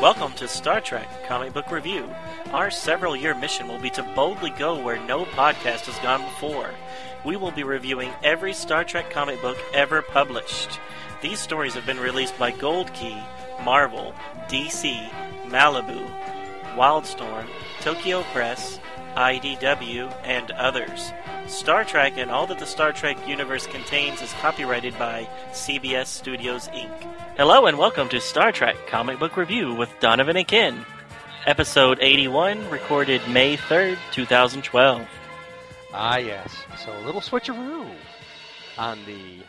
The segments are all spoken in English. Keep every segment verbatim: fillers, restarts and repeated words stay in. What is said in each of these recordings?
Welcome to Star Trek Comic Book Review. Our several-year mission will be to boldly go where no podcast has gone before. We will be reviewing every Star Trek comic book ever published. These stories have been released by Gold Key, Marvel, D C, Malibu, Wildstorm, Tokyo Press, I D W, and others. Star Trek and all that the Star Trek universe contains is copyrighted by C B S Studios, Incorporated. Hello and welcome to Star Trek Comic Book Review with Donovan and Ken. Episode eighty-one, recorded May third, two thousand twelve. Ah, yes. So a little switcheroo on the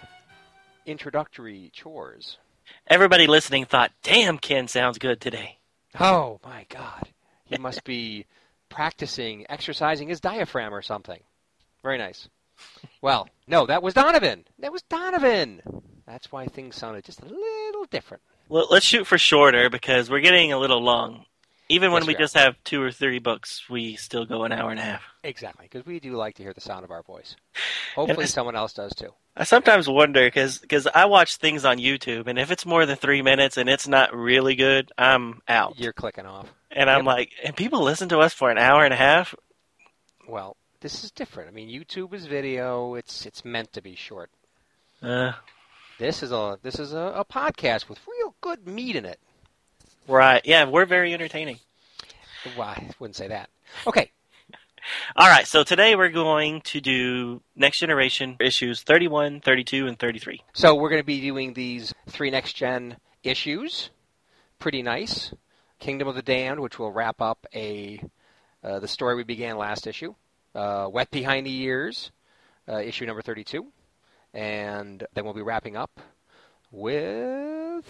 introductory chores. Everybody listening thought, damn, Ken sounds good today. Oh, my God. He must be practicing, exercising his diaphragm or something. Very nice. Well, no, that was Donovan. That was Donovan. That's why things sounded just a little different. Well, let's shoot for shorter because we're getting a little long. Even when yes, we, we just have two or three books, we still go an hour and a half. Exactly, because we do like to hear the sound of our voice. Hopefully someone else does too. I sometimes wonder, because because I watch things on YouTube, and if it's more than three minutes and it's not really good, I'm out. You're clicking off. And I'm yep. like, and people listen to us for an hour and a half? Well, this is different. I mean, YouTube is video. It's it's meant to be short. Uh, this is a this is a, a podcast with real good meat in it. Right. Yeah, we're very entertaining. Well, I wouldn't say that. Okay. All right. So today we're going to do Next Generation issues thirty-one, thirty-two, and thirty-three. So we're going to be doing these three Next Gen issues. Pretty nice. Kingdom of the Damned, which will wrap up a uh, the story we began last issue. Uh, Wet Behind the Ears, uh, issue number thirty-two. And then we'll be wrapping up with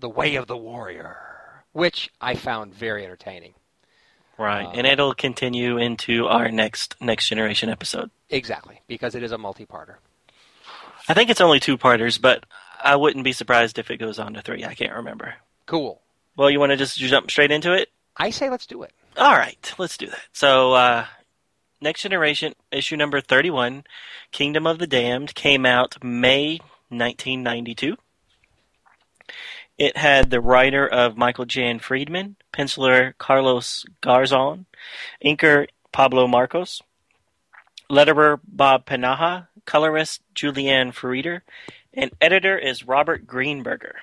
The Way of the Warrior, which I found very entertaining. Right, uh, and it'll continue into our next Next Generation episode. Exactly, because it is a multi-parter. I think it's only two-parters, but I wouldn't be surprised if it goes on to three. I can't remember. Cool. Well, you want to just jump straight into it? I say let's do it. All right, let's do that. So, uh, Next Generation, issue number thirty-one, Kingdom of the Damned, came out May nineteen ninety-two. It had the writer of Michael Jan Friedman, penciler Carlos Garzon, inker Pablo Marcos, letterer Bob Panaja, colorist Julianne Ferreder, and editor is Robert Greenberger.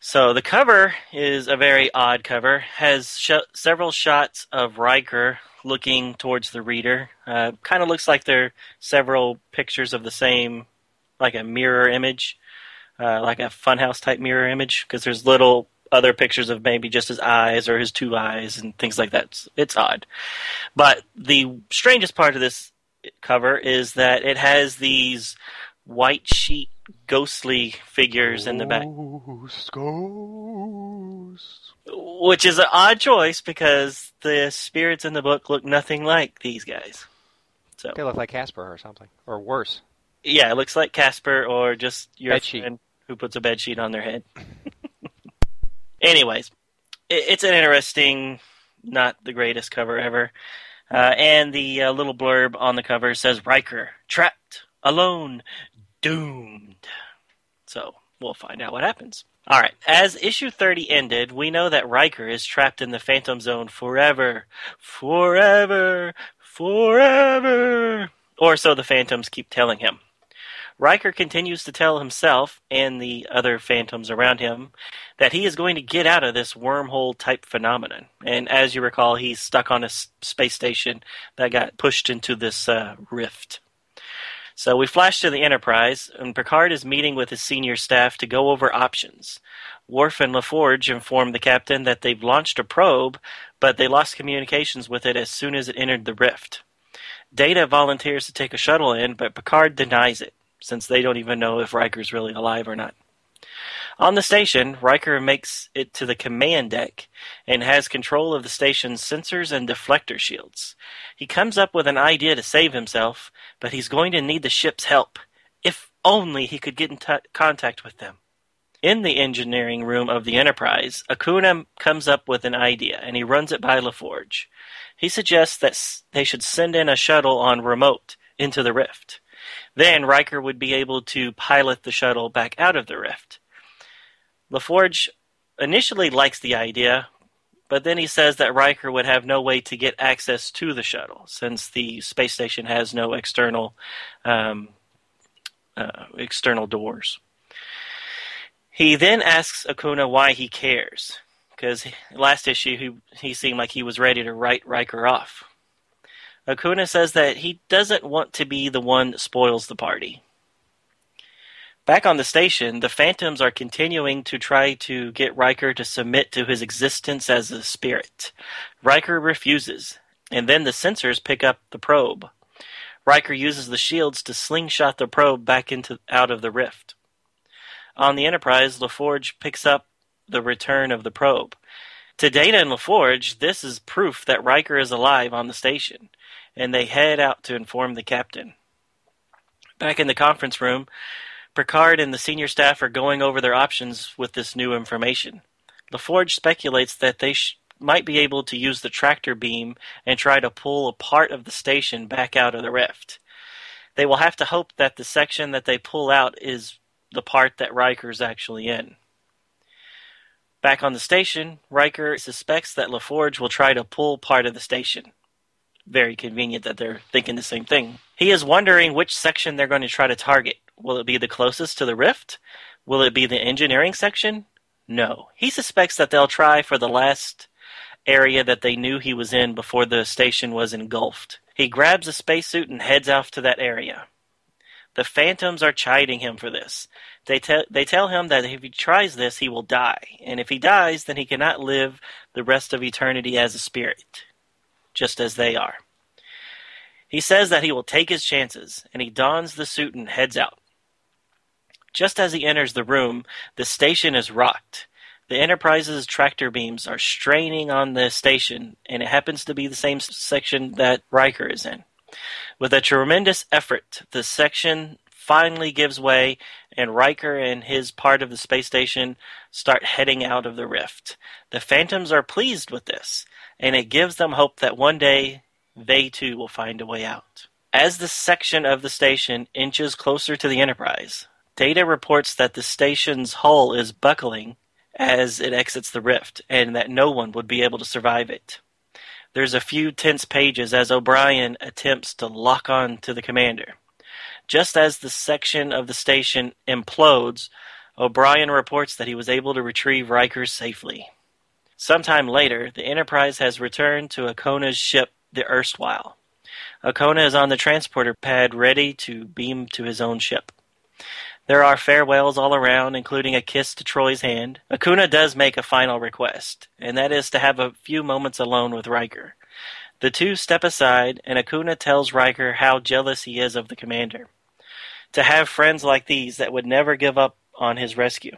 So the cover is a very odd cover, has sh- several shots of Riker looking towards the reader. Uh, kind of looks like they're several pictures of the same, like a mirror image, uh, like a funhouse type mirror image, because there's little other pictures of maybe just his eyes or his two eyes and things like that. It's, it's odd. But the strangest part of this cover is that it has these white sheet ghostly figures in the back. Ghost, ghost. Which is an odd choice because the spirits in the book look nothing like these guys. So they look like Casper or something, or worse. Yeah, it looks like Casper or just your bed friend sheet who puts a bedsheet on their head. Anyways, it, it's an interesting, not the greatest cover ever. Uh, and the uh, little blurb on the cover says, Riker, trapped, alone, doomed. So we'll find out what happens. All right. As issue thirty ended, we know that Riker is trapped in the Phantom Zone forever, forever, forever, or so the Phantoms keep telling him. Riker continues to tell himself and the other Phantoms around him that he is going to get out of this wormhole-type phenomenon. And as you recall, he's stuck on a space station that got pushed into this uh, rift. So we flash to the Enterprise, and Picard is meeting with his senior staff to go over options. Worf and LaForge inform the captain that they've launched a probe, but they lost communications with it as soon as it entered the rift. Data volunteers to take a shuttle in, but Picard denies it, since they don't even know if Riker's really alive or not. On the station, Riker makes it to the command deck and has control of the station's sensors and deflector shields. He comes up with an idea to save himself, but he's going to need the ship's help. If only he could get in t- contact with them. In the engineering room of the Enterprise, Acuna comes up with an idea, and he runs it by LaForge. He suggests that s- they should send in a shuttle on remote into the rift. Then Riker would be able to pilot the shuttle back out of the rift. LaForge initially likes the idea, But then he says that Riker would have no way to get access to the shuttle since the space station has no external um, uh, external doors. He then asks Acuna why he cares, because last issue he, he seemed like he was ready to write Riker off. Acuna says that he doesn't want to be the one that spoils the party. Back on the station, the Phantoms are continuing to try to get Riker to submit to his existence as a spirit. Riker refuses, and then the sensors pick up the probe. Riker uses the shields to slingshot the probe back into out of the rift. On the Enterprise, LaForge picks up the return of the probe. To Data and LaForge, this is proof that Riker is alive on the station, and they head out to inform the captain. Back in the conference room, Picard and the senior staff are going over their options with this new information. LaForge speculates that they sh- might be able to use the tractor beam and try to pull a part of the station back out of the rift. They will have to hope that the section that they pull out is the part that Riker's actually in. Back on the station, Riker suspects that LaForge will try to pull part of the station. Very convenient that they're thinking the same thing. He is wondering which section they're going to try to target. Will it be the closest to the rift? Will it be the engineering section? No. He suspects that they'll try for the last area that they knew he was in before the station was engulfed. He grabs a spacesuit and heads off to that area. The Phantoms are chiding him for this. They, te- they tell him that if he tries this, he will die. And if he dies, then he cannot live the rest of eternity as a spirit, just as they are. He says that he will take his chances, and he dons the suit and heads out. Just as he enters the room, the station is rocked. The Enterprise's tractor beams are straining on the station, and it happens to be the same section that Riker is in. With a tremendous effort, the section finally gives way, and Riker and his part of the space station start heading out of the rift. The Phantoms are pleased with this, and it gives them hope that one day they too will find a way out. As the section of the station inches closer to the Enterprise, Data reports that the station's hull is buckling as it exits the rift, and that no one would be able to survive it. There's a few tense pages as O'Brien attempts to lock on to the commander. Just as the section of the station implodes, O'Brien reports that he was able to retrieve Riker safely. Sometime later, the Enterprise has returned to Acona's ship, the Erstwhile. Acuna is on the transporter pad ready to beam to his own ship. There are farewells all around, including a kiss to Troy's hand. Acuna does make a final request, and that is to have a few moments alone with Riker. The two step aside, and Acuna tells Riker how jealous he is of the commander. To have friends like these that would never give up on his rescue.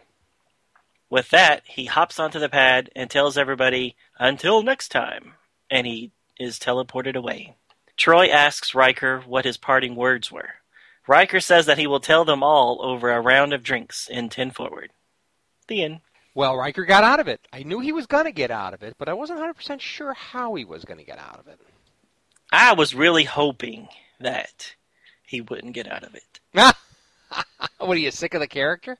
With that, he hops onto the pad and tells everybody, "Until next time," and he is teleported away. Troy asks Riker what his parting words were. Riker says that he will tell them all over a round of drinks in ten forward. The end. Well, Riker got out of it. I knew he was going to get out of it, but I wasn't one hundred percent sure how he was going to get out of it. I was really hoping that he wouldn't get out of it. What, are you sick of the character?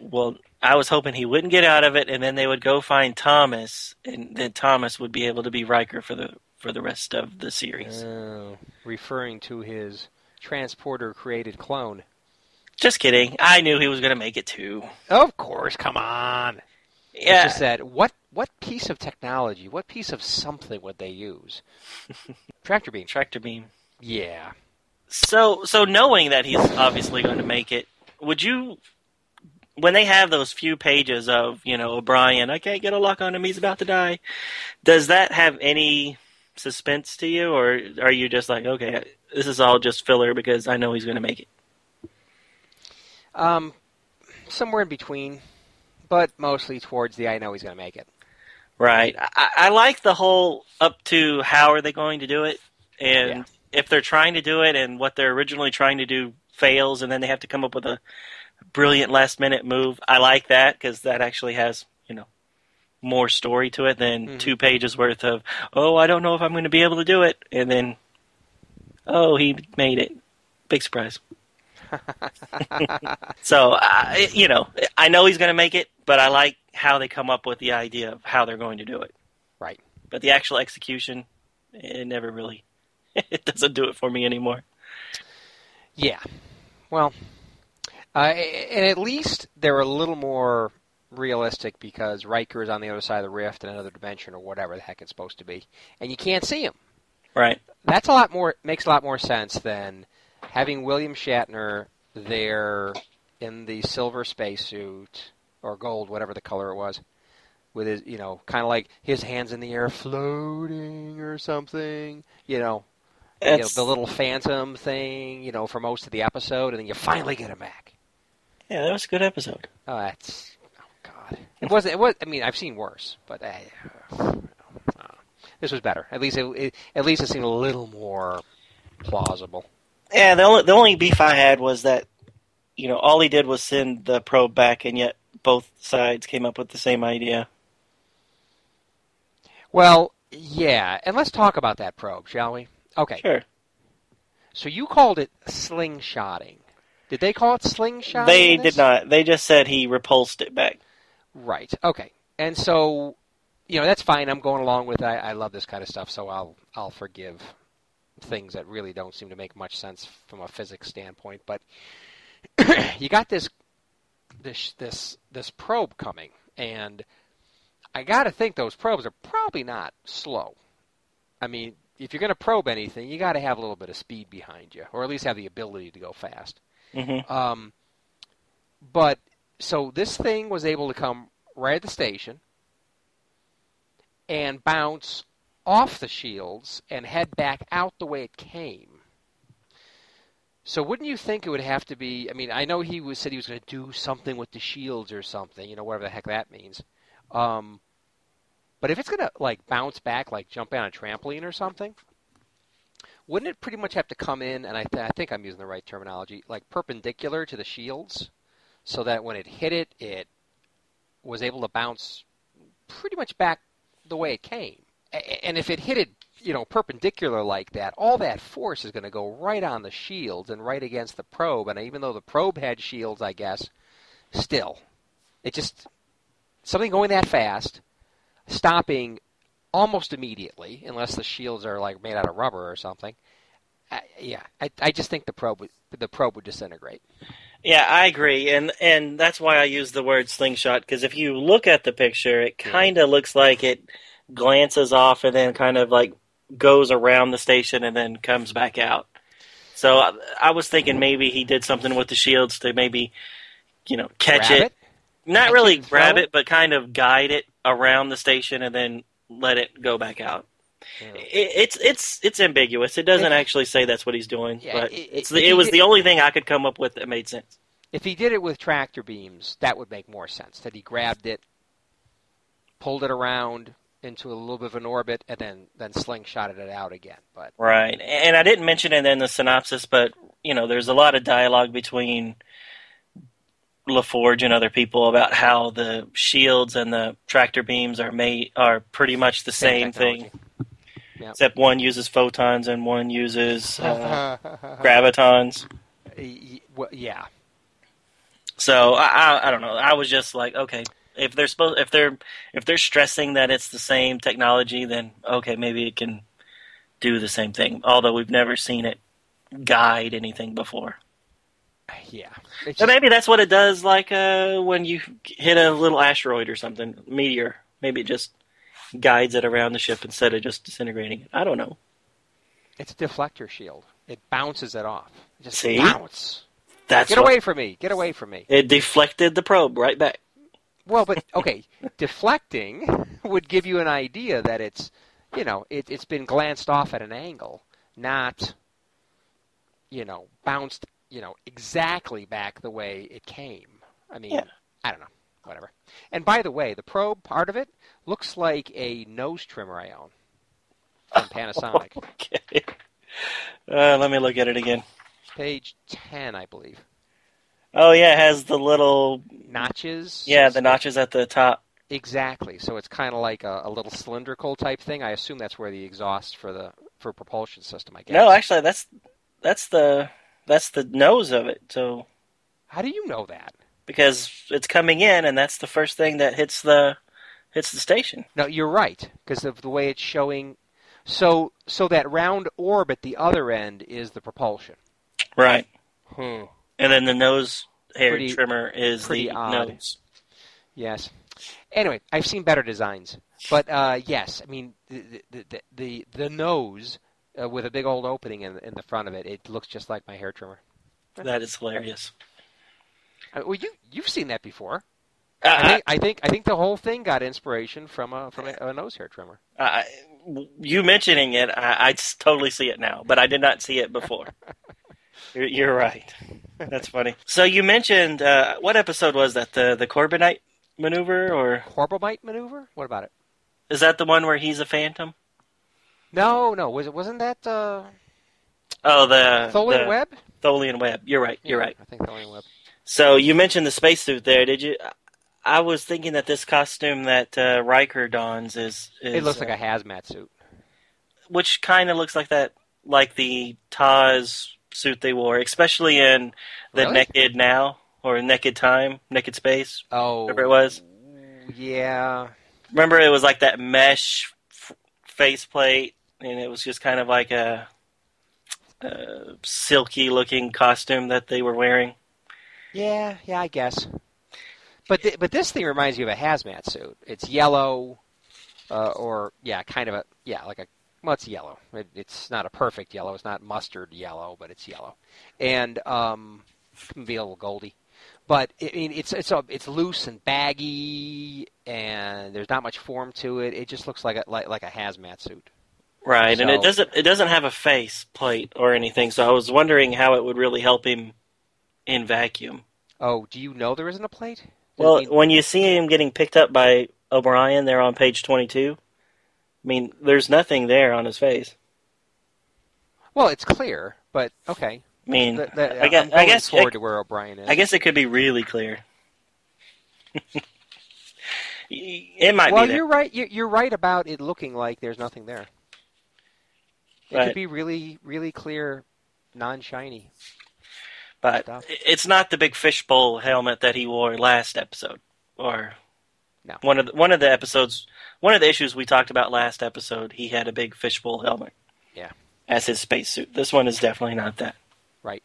Well, I was hoping he wouldn't get out of it, and then they would go find Thomas, and then Thomas would be able to be Riker for the for the rest of the series. Oh, referring to his transporter-created clone. Just kidding. I knew he was going to make it, too. Of course. Come on. Yeah. It's just that, what, what piece of technology, what piece of something would they use? Tractor beam. Tractor beam. Yeah. So, so knowing that he's obviously going to make it, would you, when they have those few pages of, you know, O'Brien, I can't get a lock on him, he's about to die, does that have any suspense to you, or are you just like, okay, this is all just filler because I know he's going to make it? Um, somewhere in between, but mostly towards the I know he's going to make it. Right. I, I like the whole up to how are they going to do it, and yeah. If they're trying to do it and what they're originally trying to do fails, and then they have to come up with a brilliant last minute move. I like that because that actually has, you know, more story to it than mm-hmm. two pages worth of, oh, I don't know if I'm going to be able to do it, and then, oh, he made it. Big surprise. So, uh, you know, I know he's going to make it, but I like how they come up with the idea of how they're going to do it. Right. But the actual execution, it never really, it doesn't do it for me anymore. Yeah. Well, uh, and at least they're a little more realistic because Riker is on the other side of the rift in another dimension or whatever the heck it's supposed to be, and you can't see him. Right. That's a lot more, makes a lot more sense than having William Shatner there in the silver spacesuit or gold, whatever the color it was, with his, you know, kind of like his hands in the air floating or something, you know, you know, the little phantom thing, you know, for most of the episode, and then you finally get him back. Yeah, that was a good episode. Oh, that's, oh God. It wasn't, it was, I mean, I've seen worse, but uh, this was better. At least it, it, at least it seemed a little more plausible. Yeah, the only, the only beef I had was that, you know, all he did was send the probe back, and yet both sides came up with the same idea. Well, yeah, and let's talk about that probe, shall we? Okay. Sure. So you called it slingshotting. Did they call it slingshotting? They did not. They just said he repulsed it back. Right. Okay. And so, you know, that's fine. I'm going along with it. I, I love this kind of stuff, so I'll I'll forgive things that really don't seem to make much sense from a physics standpoint. But you got this this this this probe coming, and I got to think those probes are probably not slow. I mean, if you're going to probe anything, you got to have a little bit of speed behind you, or at least have the ability to go fast. Mm-hmm. Um, but so this thing was able to come right at the station and bounce off the shields and head back out the way it came. So wouldn't you think it would have to be, I mean, I know he was, said he was going to do something with the shields or something, you know, whatever the heck that means. Um, but if it's going to, like, bounce back, like jump on a trampoline or something, wouldn't it pretty much have to come in, and I, th- I think I'm using the right terminology, like perpendicular to the shields, so that when it hit it, it was able to bounce pretty much back the way it came. A- and if it hit it, you know, perpendicular like that, all that force is going to go right on the shields and right against the probe. And even though the probe had shields, I guess, still, it just... something going that fast, stopping almost immediately, unless the shields are like made out of rubber or something. I, yeah, I, I just think the probe would, the probe would disintegrate. Yeah, I agree, and and that's why I use the word slingshot, because if you look at the picture, it kind of yeah. looks like it glances off and then kind of like goes around the station and then comes back out. So I, I was thinking maybe he did something with the shields to maybe, you know, catch Grab it. it. Not really grab it, but kind of guide it around the station and then let it go back out. Yeah. It, it's it's it's ambiguous. It doesn't if, actually say that's what he's doing, yeah, but it, it's the, it was did, the only thing I could come up with that made sense. If he did it with tractor beams, that would make more sense, that he grabbed it, pulled it around into a little bit of an orbit, and then, then slingshotted it out again. But right, and I didn't mention it in the synopsis, but you know, there's a lot of dialogue between LaForge and other people about how the shields and the tractor beams are made are pretty much the same, same thing, yep. Except one uses photons and one uses uh, gravitons. Yeah. So I, I, I don't know. I was just like, okay, if they're supposed, if they're if they're stressing that it's the same technology, then okay, maybe it can do the same thing. Although we've never seen it guide anything before. Yeah. Just, so maybe that's what it does, like uh, when you hit a little asteroid or something, meteor. Maybe it just guides it around the ship instead of just disintegrating it. I don't know. It's a deflector shield. It bounces it off. It just See? bounce. That's Get what, away from me. Get away from me. It deflected the probe right back. Well, but, okay, deflecting would give you an idea that it's, you know, it, it's been glanced off at an angle, not, you know, bounced you know, exactly back the way it came. I mean, yeah. I don't know, whatever. And by the way, the probe part of it looks like a nose trimmer I own from Panasonic. Okay. Uh, let me look at it again. Page ten, I believe. Oh, yeah, it has the little... notches. Yeah, the notches at the top. Exactly. So it's kind of like a, a little cylindrical type thing. I assume that's where the exhaust for the for propulsion system, I guess. No, actually, that's that's the... that's the nose of it, so... How do you know that? Because it's coming in, and that's the first thing that hits the It's the station. No, you're right, because of the way it's showing. So so that round orb at the other end is the propulsion. Right. Hmm. And then the nose hair pretty, trimmer is the odd. Nose. Yes. Anyway, I've seen better designs. But, uh, yes, I mean, the the, the, the nose uh, with a big old opening in, in the front of it, it looks just like my hair trimmer. That is hilarious. I mean, well, you, you've seen that before. Uh, I, think, I think I think the whole thing got inspiration from a from a, a nose hair trimmer. Uh, you mentioning it, I, I totally see it now, but I did not see it before. you're, you're right. That's funny. So you mentioned uh, what episode was that? The the Corbinite maneuver or Corbinite maneuver? What about it? Is that the one where he's a phantom? No, no. Was it? Wasn't that? Uh, oh, the Tholian the, web. Tholian web. You're right. You're yeah, right. I think Tholian web. So you mentioned the spacesuit there. Did you? I was thinking that this costume that uh, Riker dons is, is... It looks like uh, a hazmat suit. Which kind of looks like that, like the Taz suit they wore, especially in the really? Naked Now, or Naked Time, Naked Space. Oh. Remember it was? Yeah. Remember it was like that mesh f- faceplate, and it was just kind of like a, a silky-looking costume that they were wearing? Yeah, yeah, I guess. But th- but this thing reminds me of a hazmat suit. It's yellow, uh, or yeah, kind of a yeah, like a well, it's yellow. It, it's not a perfect yellow. It's not mustard yellow, but it's yellow, and um, it can be a little goldy. But I mean, it's it's a, it's loose and baggy, and there's not much form to it. It just looks like a like, like a hazmat suit. Right, so, and it doesn't it doesn't have a face plate or anything. So I was wondering how it would really help him in vacuum. Oh, do you know there isn't a plate? Well, I mean, when you see him getting picked up by O'Brien there on page twenty-two, I mean, there's nothing there on his face. Well, it's clear, but okay. I mean, the, the, I guess, I'm going I guess forward it, to where O'Brien is. I guess it could be really clear. It might well, be. Well, you're right. You're right about it looking like there's nothing there. It right. could be really, really clear, non-shiny. But it's not the big fishbowl helmet that he wore last episode, or no. one of the, one of the episodes, one of the issues we talked about last episode. He had a big fishbowl helmet, yeah, as his spacesuit. This one is definitely not that, right?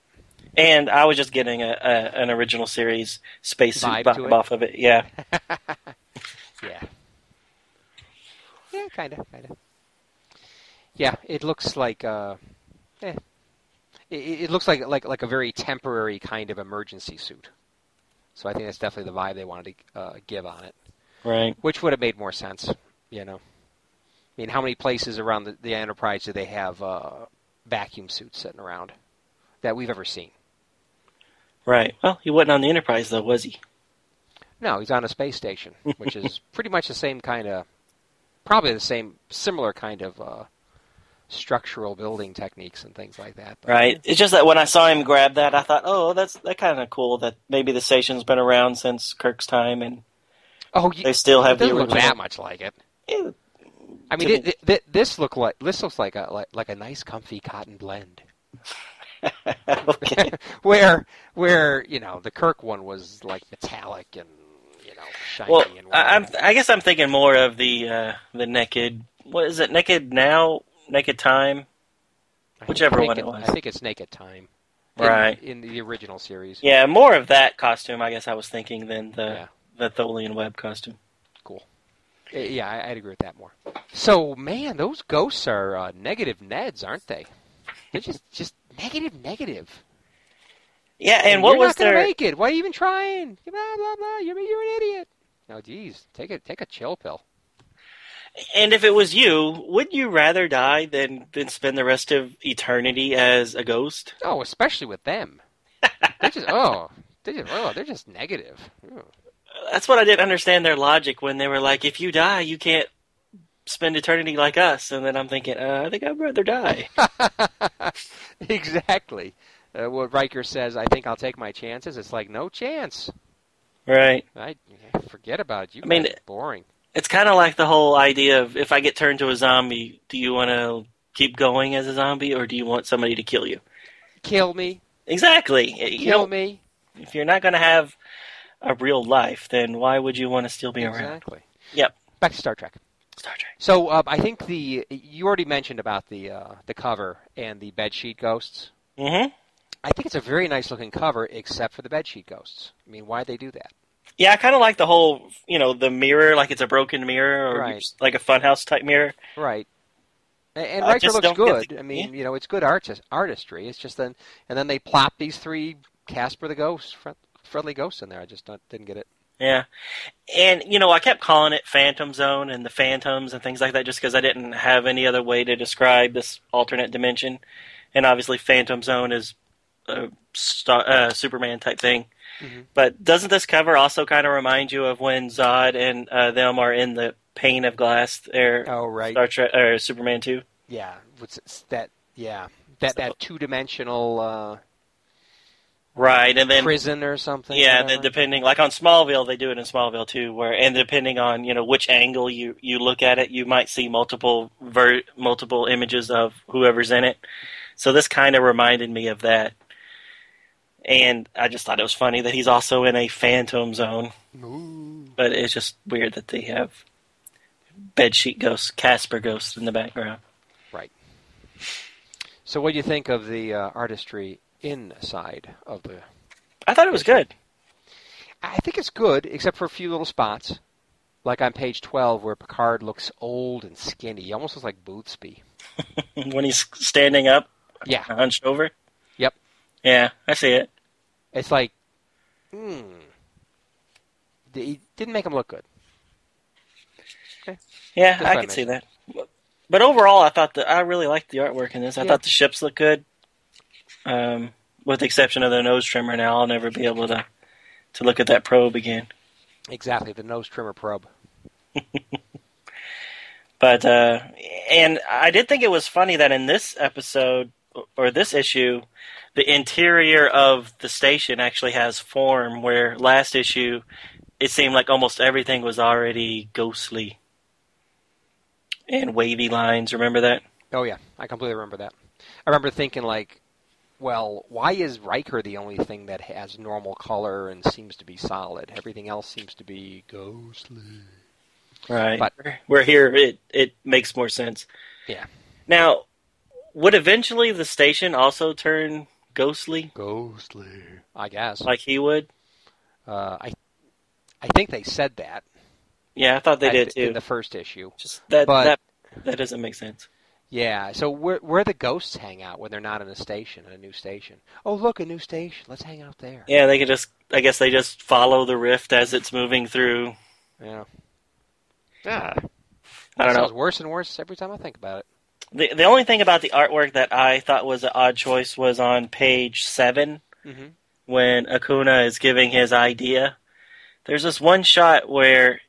And I was just getting a, a an original series spacesuit vibe b- off of it, yeah, yeah, yeah, kind of, kind of. Yeah, it looks like. Uh, eh. It looks like, like like a very temporary kind of emergency suit. So I think that's definitely the vibe they wanted to uh, give on it. Right. Which would have made more sense, you know. I mean, how many places around the, the Enterprise do they have uh, vacuum suits sitting around that we've ever seen? Right. Well, he wasn't on the Enterprise, though, was he? No, he's on a space station, which is pretty much the same kind of, probably the same, similar kind of... Uh, structural building techniques and things like that. But, right. It's just that when I saw him grab that, I thought, oh, that's that kind of cool that maybe the station's been around since Kirk's time and oh, you, they still have it the original. Look that much like it. it I mean, it, me. it, it, this look like this looks like a like, like a nice comfy cotton blend. Okay. where where, you know, the Kirk one was like metallic and, you know, shiny well, and I, I'm I guess I'm thinking more of the uh, the naked what is it? Naked Now? Naked Time, whichever one it, it was. I think it's Naked Time, in, right? In the original series. Yeah, more of that costume, I guess I was thinking, than the yeah. the Tholian web costume. Cool. Yeah, I'd agree with that more. So, man, those ghosts are uh, negative Neds, aren't they? They're just just negative, negative. Yeah, and, and what was their? You're not gonna make it. Why are you even trying? Blah blah blah. You're you're an idiot. No, geez, take a take a chill pill. And if it was you, would you rather die than, than spend the rest of eternity as a ghost? Oh, especially with them. They're just, oh, they're just, oh, they're just negative. Ew. That's what I didn't understand their logic when they were like, if you die, you can't spend eternity like us. And then I'm thinking, uh, I think I'd rather die. Exactly. Uh, what Riker says, I think I'll take my chances. It's like, no chance. Right. I forget about it. You I mean, guys are boring. It's kind of like the whole idea of if I get turned to a zombie, do you want to keep going as a zombie or do you want somebody to kill you? Kill me. Exactly. Kill you know, me. If you're not going to have a real life, then why would you want to still be exactly. around? Exactly. Yep. back to Star Trek. Star Trek. So uh, I think the you already mentioned about the uh, the cover and the bedsheet ghosts. Mm-hmm. I think it's a very nice looking cover, except for the bedsheet ghosts. I mean, why'd they do that? Yeah, I kind of like the whole, you know, the mirror, like it's a broken mirror, or right. like a funhouse type mirror. Right. And, and uh, Riker looks good. The, I mean, yeah. you know, it's good artist, artistry. It's just then, and then they plop these three Casper the Ghost, friendly ghosts in there. I just don't, didn't get it. Yeah. And, you know, I kept calling it Phantom Zone and the Phantoms and things like that just because I didn't have any other way to describe this alternate dimension. And obviously Phantom Zone is a star, uh, Superman type thing. Mm-hmm. But doesn't this cover also kind of remind you of when Zod and uh, them are in the pane of glass there? Oh, right. Star Trek or Superman two? Yeah, what's that? Yeah, that so, that two dimensional. Uh, right, and then prison or something. Yeah, and then depending, like on Smallville, they do it in Smallville too, where and depending on you know which angle you, you look at it, you might see multiple ver- multiple images of whoever's in it. So this kind of reminded me of that. And I just thought it was funny that he's also in a Phantom Zone. Ooh. But it's just weird that they have bedsheet ghosts, Casper ghosts in the background. Right. So what do you think of the uh, artistry inside of the... I thought it was good. I think it's good, except for a few little spots. Like on page twelve, where Picard looks old and skinny. He almost looks like Bootsby. When he's standing up, yeah, hunched over? Yep. Yeah, I see it. It's like, hmm. It didn't make him look good. Okay. Yeah, I could see that. But overall, I thought that I really liked the artwork in this. I yeah. thought the ships looked good, um, with the exception of the nose trimmer. Now I'll never be able to, to look at that probe again. Exactly, the nose trimmer probe. But uh, and I did think it was funny that in this episode or this issue, the interior of the station actually has form, where last issue it seemed like almost everything was already ghostly and wavy lines. Remember that? Oh, yeah. I completely remember that. I remember thinking, like, well, why is Riker the only thing that has normal color and seems to be solid? Everything else seems to be ghostly. Right. But we're here. It, it makes more sense. Yeah. Now, would eventually the station also turn... ghostly? Ghostly, I guess. Like he would? Uh, I I think they said that. Yeah, I thought they did, too. In the first issue. Just that, but, that that doesn't make sense. Yeah, so where where the ghosts hang out when they're not in a station, in a new station? Oh, look, a new station. Let's hang out there. Yeah, they could just, I guess they just follow the rift as it's moving through. Yeah. Yeah. I don't know. It sounds worse and worse every time I think about it. The the only thing about the artwork that I thought was an odd choice was on page seven, mm-hmm. when Acuna is giving his idea. There's this one shot where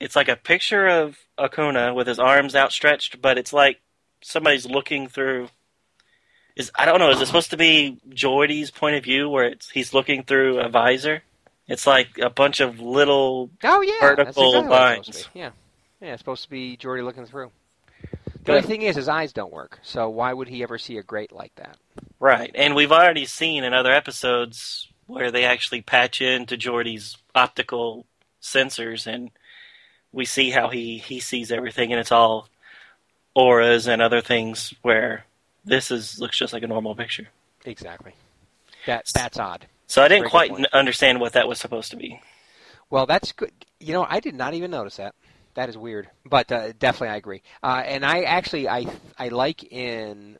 it's like a picture of Acuna with his arms outstretched, but it's like somebody's looking through. Is I don't know. Is it supposed to be Geordi's point of view where it's he's looking through a visor? It's like a bunch of little oh, yeah, vertical exactly lines. Yeah, yeah. It's supposed to be Geordi looking through. The only thing is, his eyes don't work, so why would he ever see a grate like that? Right, and we've already seen in other episodes where they actually patch into Geordi's optical sensors, and we see how he, he sees everything, and it's all auras and other things where this is looks just like a normal picture. Exactly. That That's odd. So I didn't quite understand what that was supposed to be. Well, that's good. You know, I did not even notice that. That is weird, but uh, definitely I agree. Uh, and I actually I I like in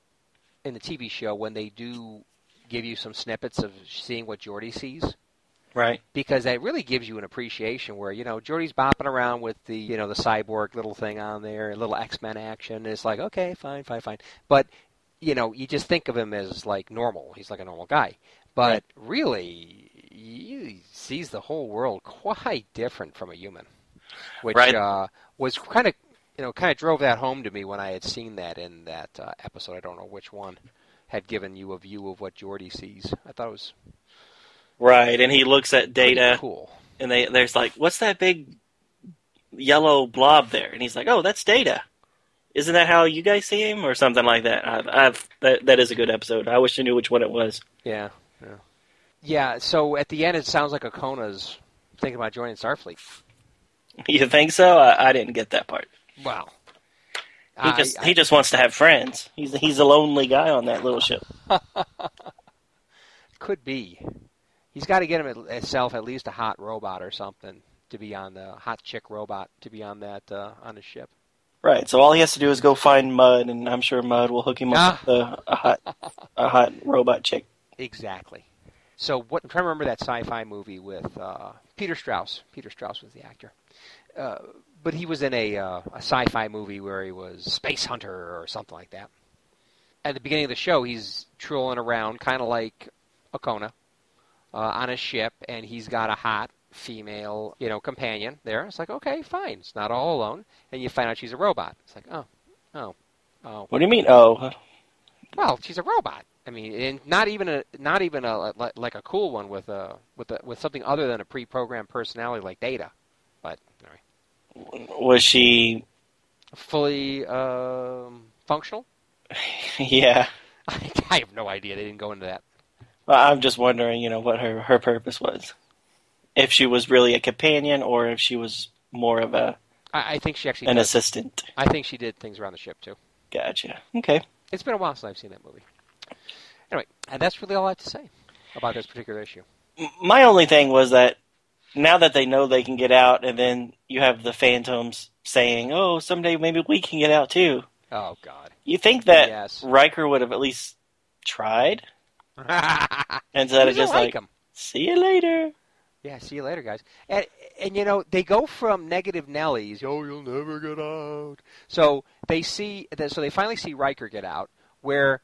in the T V show when they do give you some snippets of seeing what Geordi sees, right? Because that really gives you an appreciation where you know Geordi's bopping around with the you know the cyborg little thing on there, a little X-Men action. And it's like okay, fine, fine, fine. But you know you just think of him as like normal. He's like a normal guy, but right. really he sees the whole world quite different from a human. Which right. uh, was kind of, you know, kind of drove that home to me when I had seen that in that uh, episode. I don't know which one had given you a view of what Geordi sees. I thought it was right, and he looks at Data. Cool. And they, there's like, what's that big yellow blob there? And he's like, oh, that's Data. Isn't that how you guys see him, or something like that? I've, I've that that is a good episode. I wish I knew which one it was. Yeah, yeah, yeah. So at the end, it sounds like Acona's thinking about joining Starfleet. You think so? I, I didn't get that part. Wow. He just I, I, he just wants to have friends. He's he's a lonely guy on that little ship. Could be. He's got to get him himself at least a hot robot or something to be on the hot chick robot to be on that uh, on the ship. Right. So all he has to do is go find Mud, and I'm sure Mud will hook him up with a, a hot a hot robot chick. Exactly. So what, I'm trying to remember that sci-fi movie with uh, Peter Strauss. Peter Strauss was the actor. Uh, but he was in a, uh, a sci-fi movie where he was Space Hunter or something like that. At the beginning of the show, he's trolling around kind of like O'Connor uh, on a ship, and he's got a hot female, you know, companion there. It's like, okay, fine. It's not all alone. And you find out she's a robot. It's like, oh, oh, oh. What do you mean, oh? Well, she's a robot. I mean, and not even a not even a like a cool one with a with a, with something other than a pre-programmed personality like Data. But anyway. Was she fully um, functional? Yeah, I, I have no idea. They didn't go into that. Well, I'm just wondering, you know, what her, her purpose was. If she was really a companion, or if she was more of a I, I think she actually an did. assistant. I think she did things around the ship too. Gotcha. Okay. It's been a while since I've seen that movie. Anyway, and that's really all I have to say about this particular issue. My only thing was that now that they know they can get out, and then you have the Phantoms saying, oh, someday maybe we can get out too. Oh, God. You think that yes. Riker would have at least tried? Instead of just like, like see you later. Yeah, see you later, guys. And, and, you know, they go from negative Nellies, oh, you'll never get out. So they see, so they finally see Riker get out, where...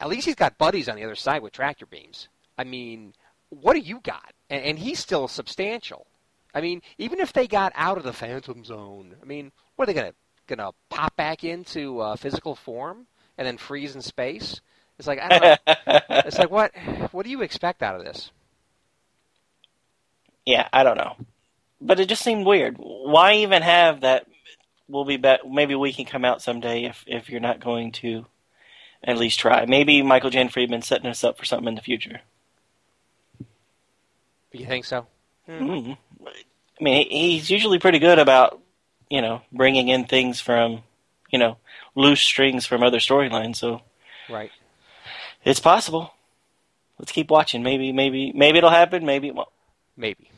At least he's got buddies on the other side with tractor beams. I mean, what do you got? And, and he's still substantial. I mean, even if they got out of the Phantom Zone, I mean, what are they gonna gonna pop back into uh, physical form and then freeze in space? It's like I don't know. It's like what? What do you expect out of this? Yeah, I don't know. But it just seemed weird. Why even have that? We'll be back. Maybe we can come out someday if if you're not going to. At least try. Maybe Michael Jan Friedman's setting us up for something in the future. You think so? Mm-hmm. I mean, he's usually pretty good about, you know, bringing in things from, you know, loose strings from other storylines. So, right, it's possible. Let's keep watching. Maybe, maybe, maybe it'll happen. Maybe it won't. Maybe.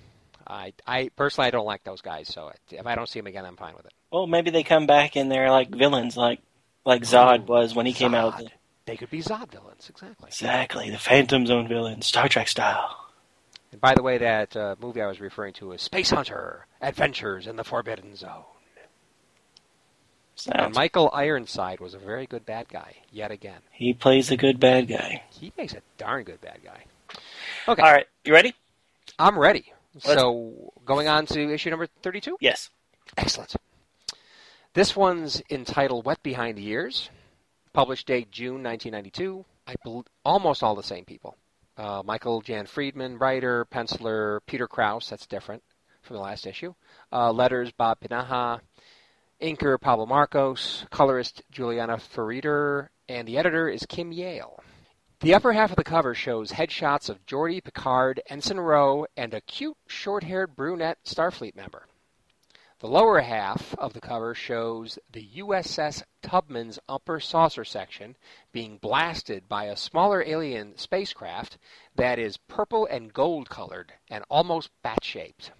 I, I personally, I don't like those guys. So if I don't see them again, I'm fine with it. Well, maybe they come back and they're like villains, like. Like Zod was when he Zod. came out. They could be Zod villains, exactly. Exactly, the Phantom Zone villains, Star Trek style. And by the way, that uh, movie I was referring to is Space Hunter, Adventures in the Forbidden Zone. Sounds and Michael Ironside was a very good bad guy, yet again. He plays a good bad guy. He makes a darn good bad guy. Okay. All right, you ready? I'm ready. Let's... So, going on to issue number thirty-two? Yes. Excellent. This one's entitled Wet Behind the Ears, published date June nineteen ninety-two. I bl- almost all the same people. Uh, Michael Jan Friedman, writer, penciler, Peter Krauss, that's different from the last issue. Uh, letters, Bob Panaja, inker, Pablo Marcos, colorist, Juliana Ferreder, and the editor is Kim Yale. The upper half of the cover shows headshots of Geordi, Picard, Ensign Rowe, and a cute, short-haired brunette Starfleet member. The lower half of the cover shows the U S S Tubman's upper saucer section being blasted by a smaller alien spacecraft that is purple and gold-colored and almost bat-shaped.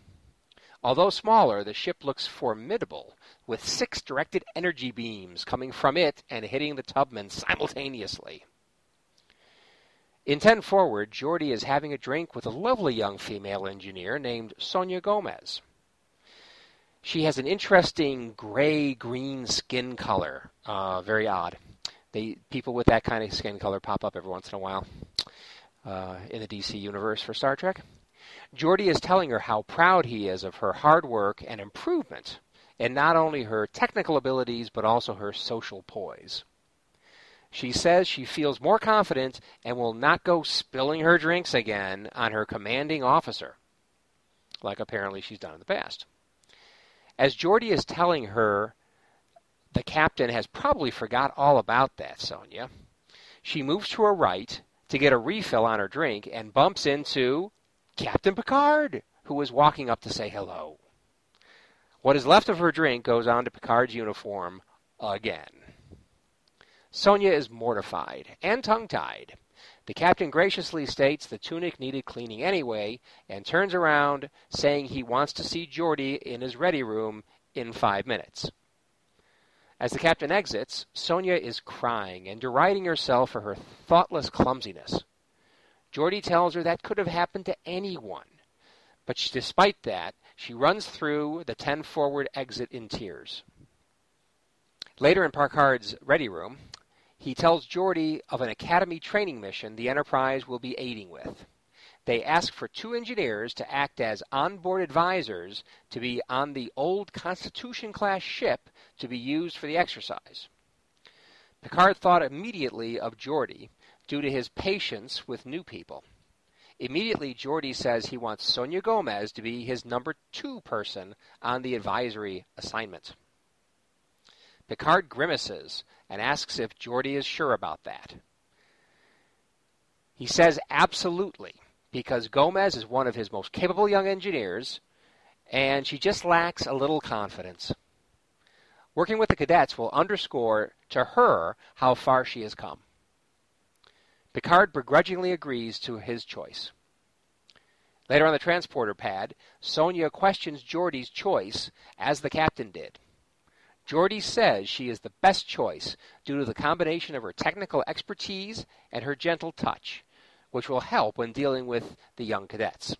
Although smaller, the ship looks formidable, with six directed energy beams coming from it and hitting the Tubman simultaneously. In ten forward, Geordi is having a drink with a lovely young female engineer named Sonia Gomez. She has an interesting gray-green skin color. Uh, very odd. They, people with that kind of skin color pop up every once in a while uh, in the D C universe for Star Trek. Geordi is telling her how proud he is of her hard work and improvement, and not only her technical abilities, but also her social poise. She says she feels more confident and will not go spilling her drinks again on her commanding officer, like apparently she's done in the past. As Geordi is telling her, the captain has probably forgot all about that, Sonia. She moves to her right to get a refill on her drink and bumps into Captain Picard, who is walking up to say hello. What is left of her drink goes on to Picard's uniform again. Sonia is mortified and tongue-tied. The captain graciously states the tunic needed cleaning anyway and turns around, saying he wants to see Geordi in his ready room in five minutes. As the captain exits, Sonia is crying and deriding herself for her thoughtless clumsiness. Geordi tells her that could have happened to anyone, but she, despite that, she runs through the ten forward exit in tears. Later in Picard's ready room, he tells Geordi of an academy training mission the Enterprise will be aiding with. They ask for two engineers to act as onboard advisors to be on the old Constitution-class ship to be used for the exercise. Picard thought immediately of Geordi due to his patience with new people. Immediately, Geordi says he wants Sonia Gomez to be his number two person on the advisory assignment. Picard grimaces and asks if Geordi is sure about that. He says absolutely, because Gomez is one of his most capable young engineers, and she just lacks a little confidence. Working with the cadets will underscore to her how far she has come. Picard begrudgingly agrees to his choice. Later on the transporter pad, Sonia questions Geordi's choice, as the captain did. Geordi says she is the best choice due to the combination of her technical expertise and her gentle touch, which will help when dealing with the young cadets.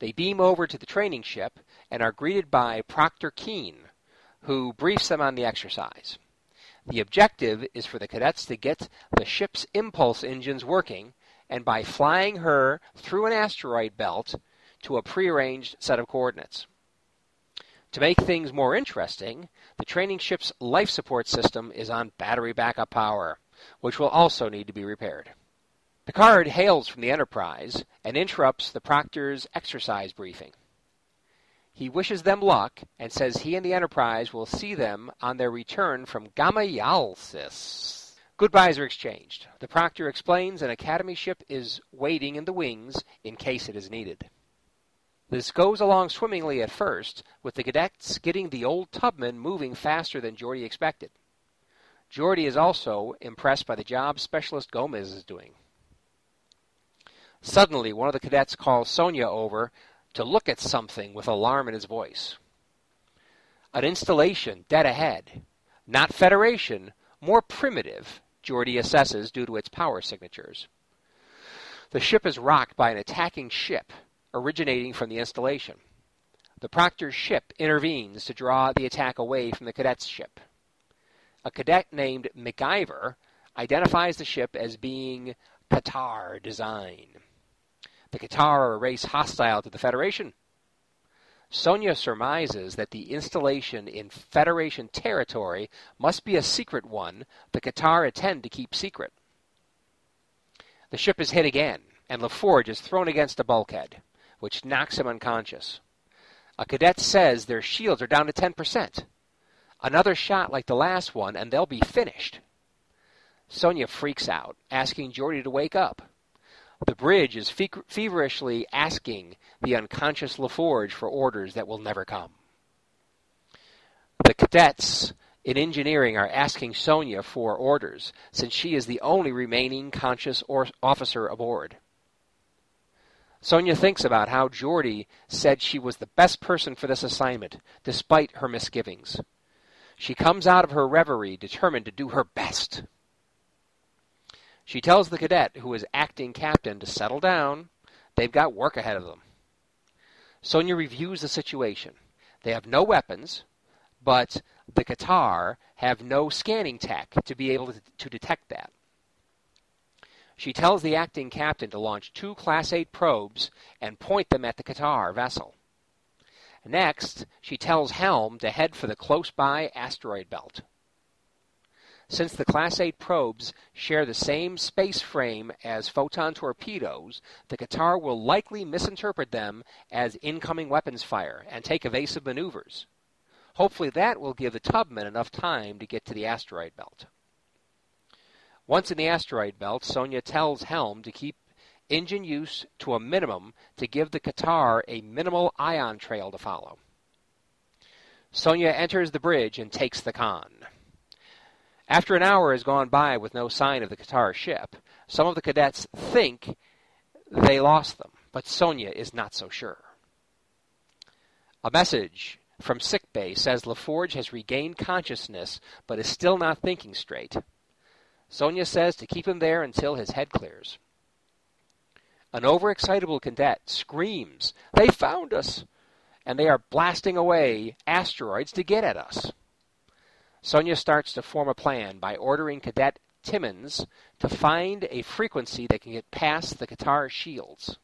They beam over to the training ship and are greeted by Proctor Keane, who briefs them on the exercise. The objective is for the cadets to get the ship's impulse engines working, and by flying her through an asteroid belt to a prearranged set of coordinates. To make things more interesting, the training ship's life support system is on battery backup power, which will also need to be repaired. Picard hails from the Enterprise and interrupts the Proctor's exercise briefing. He wishes them luck and says he and the Enterprise will see them on their return from Gamma-Yalsis. Goodbyes are exchanged. The Proctor explains an academy ship is waiting in the wings in case it is needed. This goes along swimmingly at first, with the cadets getting the old Tubman moving faster than Geordi expected. Geordi is also impressed by the job Specialist Gomez is doing. Suddenly, one of the cadets calls Sonia over to look at something with alarm in his voice. An installation dead ahead, not Federation, more primitive, Geordi assesses due to its power signatures. The ship is rocked by an attacking ship originating from the installation. The Proctor's ship intervenes to draw the attack away from the cadet's ship. A cadet named McIver identifies the ship as being Qatar design. The Qatar are a race hostile to the Federation. Sonia surmises that the installation in Federation territory must be a secret one the Qatar intend to keep secret. The ship is hit again, and LaForge is thrown against a bulkhead, which knocks him unconscious. A cadet says their shields are down to ten percent. Another shot like the last one, and they'll be finished. Sonia freaks out, asking Geordi to wake up. The bridge is fe- feverishly asking the unconscious LaForge for orders that will never come. The cadets in engineering are asking Sonia for orders, since she is the only remaining conscious or- officer aboard. Sonia thinks about how Geordi said she was the best person for this assignment, despite her misgivings. She comes out of her reverie determined to do her best. She tells the cadet, who is acting captain, to settle down. They've got work ahead of them. Sonia reviews the situation. They have no weapons, but the Qatar have no scanning tech to be able to, to detect that. She tells the acting captain to launch two Class eight probes and point them at the Qatar vessel. Next, she tells Helm to head for the close-by asteroid belt. Since the Class eight probes share the same space frame as photon torpedoes, the Qatar will likely misinterpret them as incoming weapons fire and take evasive maneuvers. Hopefully that will give the Tubman enough time to get to the asteroid belt. Once in the asteroid belt, Sonia tells Helm to keep engine use to a minimum to give the Qatar a minimal ion trail to follow. Sonia enters the bridge and takes the Khan. After an hour has gone by with no sign of the Qatar ship, some of the cadets think they lost them, but Sonia is not so sure. A message from sickbay says LaForge has regained consciousness, but is still not thinking straight. Sonia says to keep him there until his head clears. An overexcitable cadet screams, "They found us!" and they are blasting away asteroids to get at us. Sonia starts to form a plan by ordering Cadet Timmons to find a frequency that can get past the Qatar shields.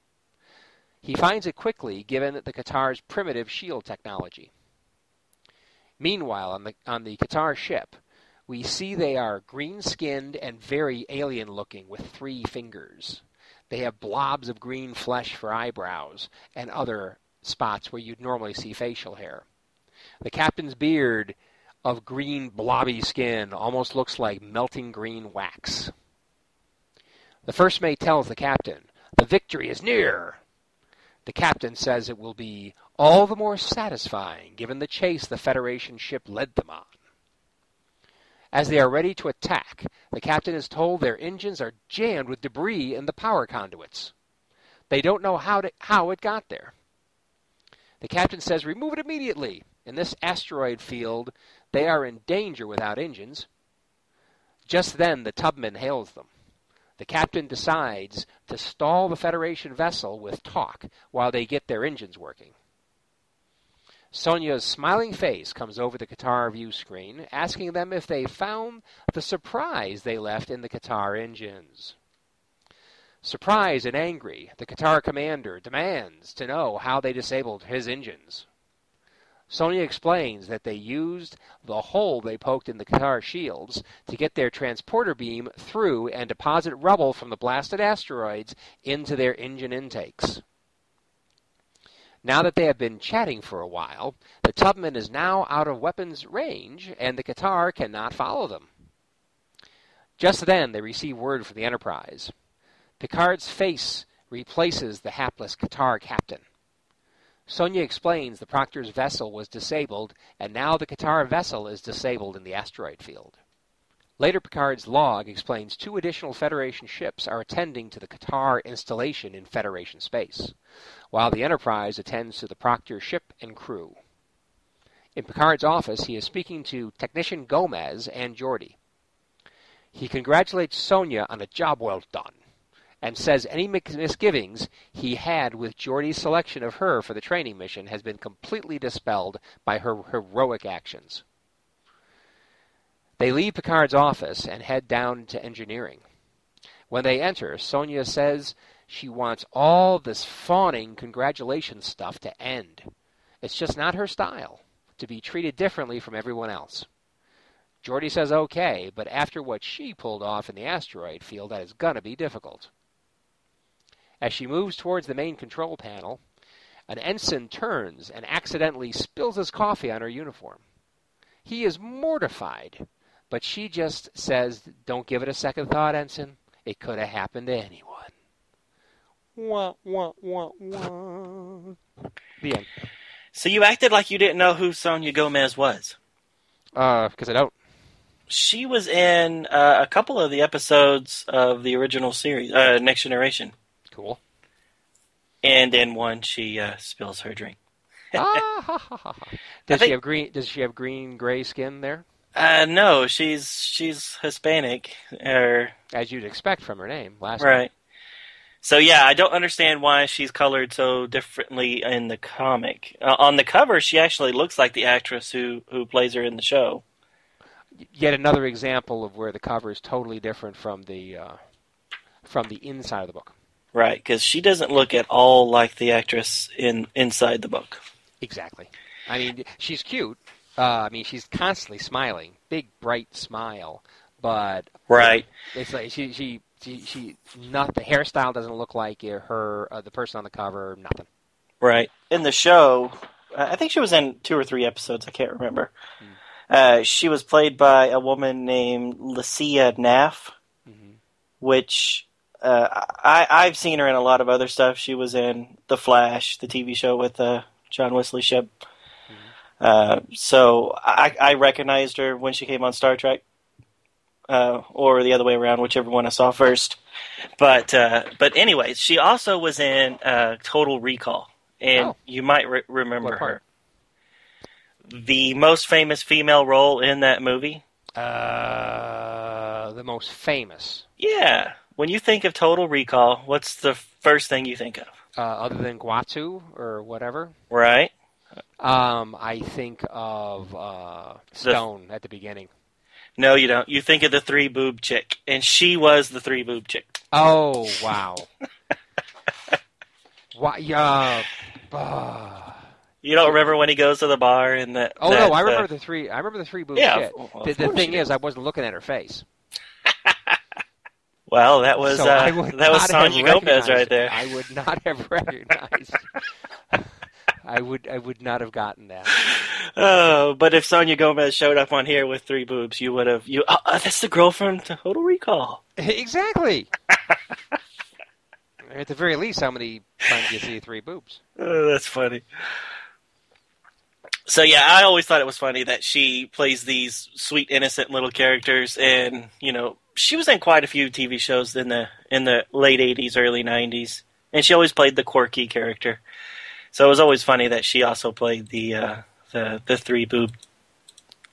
He finds it quickly, given the Qatar's primitive shield technology. Meanwhile, on the, on the Qatar ship, we see they are green-skinned and very alien-looking with three fingers. They have blobs of green flesh for eyebrows and other spots where you'd normally see facial hair. The captain's beard of green blobby skin almost looks like melting green wax. The first mate tells the captain, "The victory is near." The captain says it will be all the more satisfying given the chase the Federation ship led them on. As they are ready to attack, the captain is told their engines are jammed with debris in the power conduits. They don't know how to, how it got there. The captain says, "Remove it immediately. In this asteroid field, they are in danger without engines." Just then, the tubman hails them. The captain decides to stall the Federation vessel with talk while they get their engines working. Sonia's smiling face comes over the Qatar view screen, asking them if they found the surprise they left in the Qatar engines. Surprised and angry, the Qatar commander demands to know how they disabled his engines. Sonia explains that they used the hole they poked in the Qatar shields to get their transporter beam through and deposit rubble from the blasted asteroids into their engine intakes. Now that they have been chatting for a while, the Tubman is now out of weapons range, and the Qatar cannot follow them. Just then, they receive word from the Enterprise. Picard's face replaces the hapless Qatar captain. Sonia explains the Proctor's vessel was disabled, and now the Qatar vessel is disabled in the asteroid field. Later, Picard's log explains two additional Federation ships are attending to the Qatar installation in Federation space, while the Enterprise attends to the Proctor ship and crew. In Picard's office, he is speaking to Technician Gomez and Geordi. He congratulates Sonia on a job well done, and says any misgivings he had with Geordi's selection of her for the training mission has been completely dispelled by her heroic actions. They leave Picard's office and head down to engineering. When they enter, Sonia says she wants all this fawning congratulations stuff to end. It's just not her style to be treated differently from everyone else. Geordi says okay, but after what she pulled off in the asteroid field, that is gonna be difficult. As she moves towards the main control panel, an ensign turns and accidentally spills his coffee on her uniform. He is mortified, but she just says, "Don't give it a second thought, Ensign. It could have happened to anyone." Wah, wah, wah, wah. The end. So you acted like you didn't know who Sonia Gomez was. Uh, because I don't. She was in uh, a couple of the episodes of the original series, uh, Next Generation. Cool. And in one, she uh, spills her drink. ah, ha, ha, ha. Does think, she have green? Does she have green gray skin there? Uh, no, she's she's Hispanic, or as you'd expect from her name. Last right. Night. So yeah, I don't understand why she's colored so differently in the comic. Uh, on the cover, she actually looks like the actress who who plays her in the show. Yet another example of where the cover is totally different from the uh, from the inside of the book. Right, because she doesn't look at all like the actress in inside the book. Exactly. I mean, she's cute. Uh, I mean, she's constantly smiling, big bright smile. But right, it's like she she she, she not the hairstyle doesn't look like her uh, the person on the cover. Nothing. Right. In the show, I think she was in two or three episodes. I can't remember. Mm-hmm. Uh, she was played by a woman named Lycia Naff, mm-hmm. which. Uh, I, I've seen her in a lot of other stuff. She was in The Flash, the T V show with uh, John Wesley Shipp. Mm-hmm. Uh, so I, I recognized her when she came on Star Trek, uh, or the other way around, whichever one I saw first. But uh, but anyway, she also was in uh, Total Recall, and oh. you might re- remember what part? her. The most famous female role in that movie. Uh, the most famous. Yeah. When you think of Total Recall, what's the first thing you think of? Uh, other than Guatu or whatever. Right. Um, I think of uh, Stone the, at the beginning. No, you don't. You think of the three boob chick, and she was the three boob chick. Oh wow! Why? Yeah. Uh, uh, you don't remember when he goes to the bar and that? Oh that, no, I remember uh, the three. I remember the three boob yeah, chick. Well, the the thing is, I wasn't looking at her face. Well, that was so uh, that was Sonya Gomez right there. I would not have recognized. I would I would not have gotten that. Oh, but if Sonya Gomez showed up on here with three boobs, you would have. You oh, that's the girl from Total Recall. Exactly. At the very least, how many times do you see three boobs? Oh, that's funny. So yeah, I always thought it was funny that she plays these sweet, innocent little characters, and you know, she was in quite a few T V shows in the in the late eighties, early nineties, and she always played the quirky character. So it was always funny that she also played the uh, the, the three boob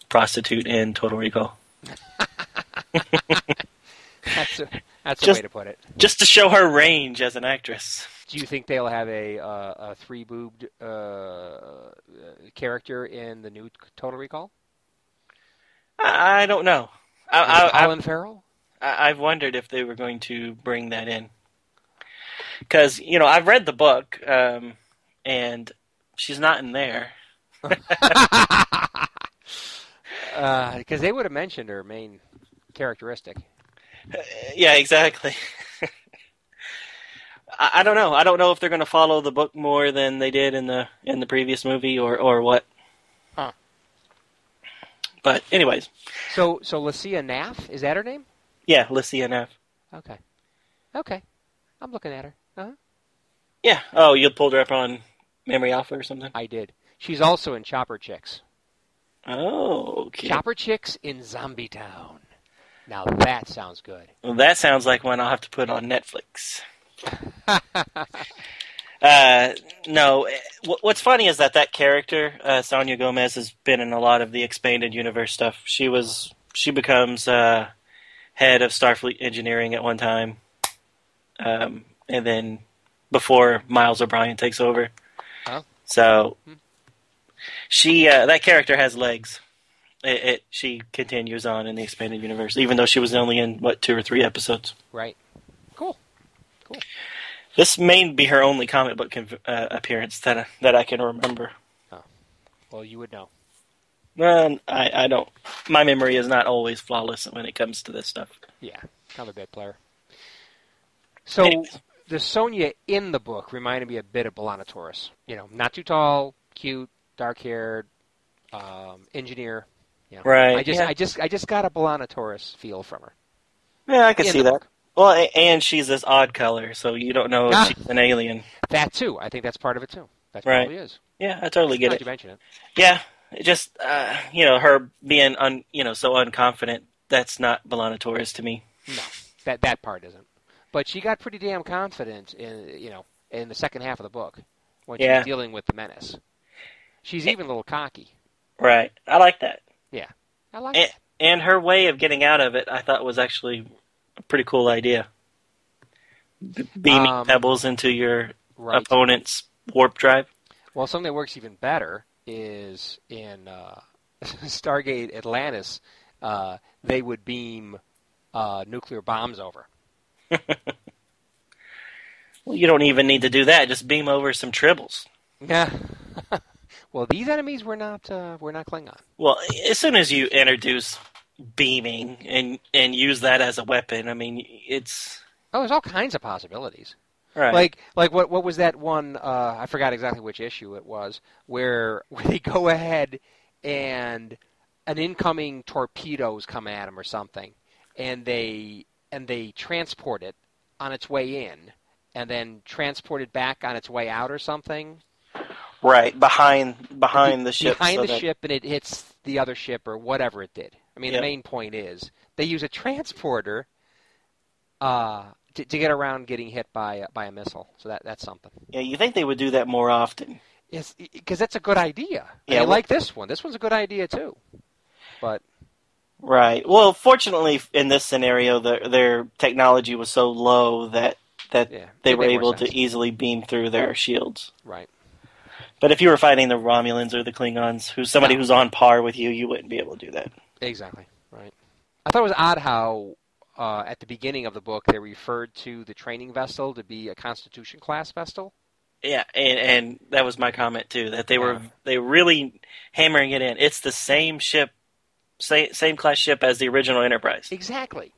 prostitute in Total Recall. that's a, that's just, a way to put it. Just to show her range as an actress. Do you think they'll have a, uh, a three boobed uh, character in the new Total Recall? I, I don't know. I, I, Colin I, Farrell? I, I've wondered if they were going to bring that in because you know I've read the book. Um, And she's not in there. Because uh, they would have mentioned her main characteristic. Uh, yeah, exactly. I, I don't know. I don't know if they're going to follow the book more than they did in the in the previous movie or, or what. Huh. But anyways. So so Lycia Naff, is that her name? Yeah, Lycia Naff. Okay. Okay. I'm looking at her. Uh-huh. Yeah. Oh, you pulled her up on Memory Alpha or something? I did. She's also in Chopper Chicks. Oh, okay. Chopper Chicks in Zombie Town. Now that sounds good. Well, that sounds like one I'll have to put on Netflix. uh, no, what's funny is that that character, uh, Sonya Gomez, has been in a lot of the Expanded Universe stuff. She was, she becomes uh, head of Starfleet Engineering at one time. Um, and then... before Miles O'Brien takes over. Oh. So she uh, that character has legs. It, it she continues on in the Expanded Universe, even though she was only in, what, two or three episodes. Right. Cool. Cool. This may be her only comic book conv- uh, appearance that, uh, that I can remember. Oh. Well, you would know. Well, I, I don't. My memory is not always flawless when it comes to this stuff. Yeah. I'm a bad player. So... Anyways. The Sonya in the book reminded me a bit of B'Elanna Torres. You know, not too tall, cute, dark-haired, um, engineer. You know. Right. I just, yeah. I just, I just got a B'Elanna Torres feel from her. Yeah, I can see that. Book. Well, and she's this odd color, so you don't know if ah, she's an alien. That too. I think that's part of it too. That right. probably is. Yeah, I totally get it. You mention it. Yeah, it just uh, you know, her being un, you know, so unconfident. That's not B'Elanna Torres to me. No, that that part isn't. But she got pretty damn confident in, you know, in the second half of the book when yeah. she was dealing with the menace. She's even a little cocky. Right. I like that. Yeah. I like and, that. And her way of getting out of it I thought was actually a pretty cool idea. Beaming um, pebbles into your right. opponent's warp drive. Well, something that works even better is in uh, Stargate Atlantis, uh, they would beam uh, nuclear bombs over. Well, you don't even need to do that. Just beam over some tribbles. Yeah. Well, these enemies were not uh, were not Klingon. Well, as soon as you introduce beaming and and use that as a weapon, I mean, it's oh, there's all kinds of possibilities. Right. Like like what what was that one? Uh, I forgot exactly which issue it was where where they go ahead and an incoming torpedoes come at them or something, and they. And they transport it on its way in, and then transport it back on its way out or something. Right, behind behind the ship. Behind so the that... ship, and it hits the other ship or whatever it did. I mean, yep. The main point is they use a transporter uh, to, to get around getting hit by uh, by a missile. So that that's something. Yeah, you think they would do that more often. Yes, because that's a good idea. Yeah, I mean, like this one. This one's a good idea, too. But... Right. Well, fortunately, in this scenario, the, their technology was so low that, that yeah, they were able to easily beam through their shields. Right. But if you were fighting the Romulans or the Klingons, who's somebody no. who's on par with you, you wouldn't be able to do that. Exactly. Right. I thought it was odd how, uh, at the beginning of the book, they referred to the training vessel to be a Constitution-class vessel. Yeah, and, and that was my comment, too, that they were yeah. they really hammering it in. It's the same ship. Same, same class ship as the original Enterprise. Exactly.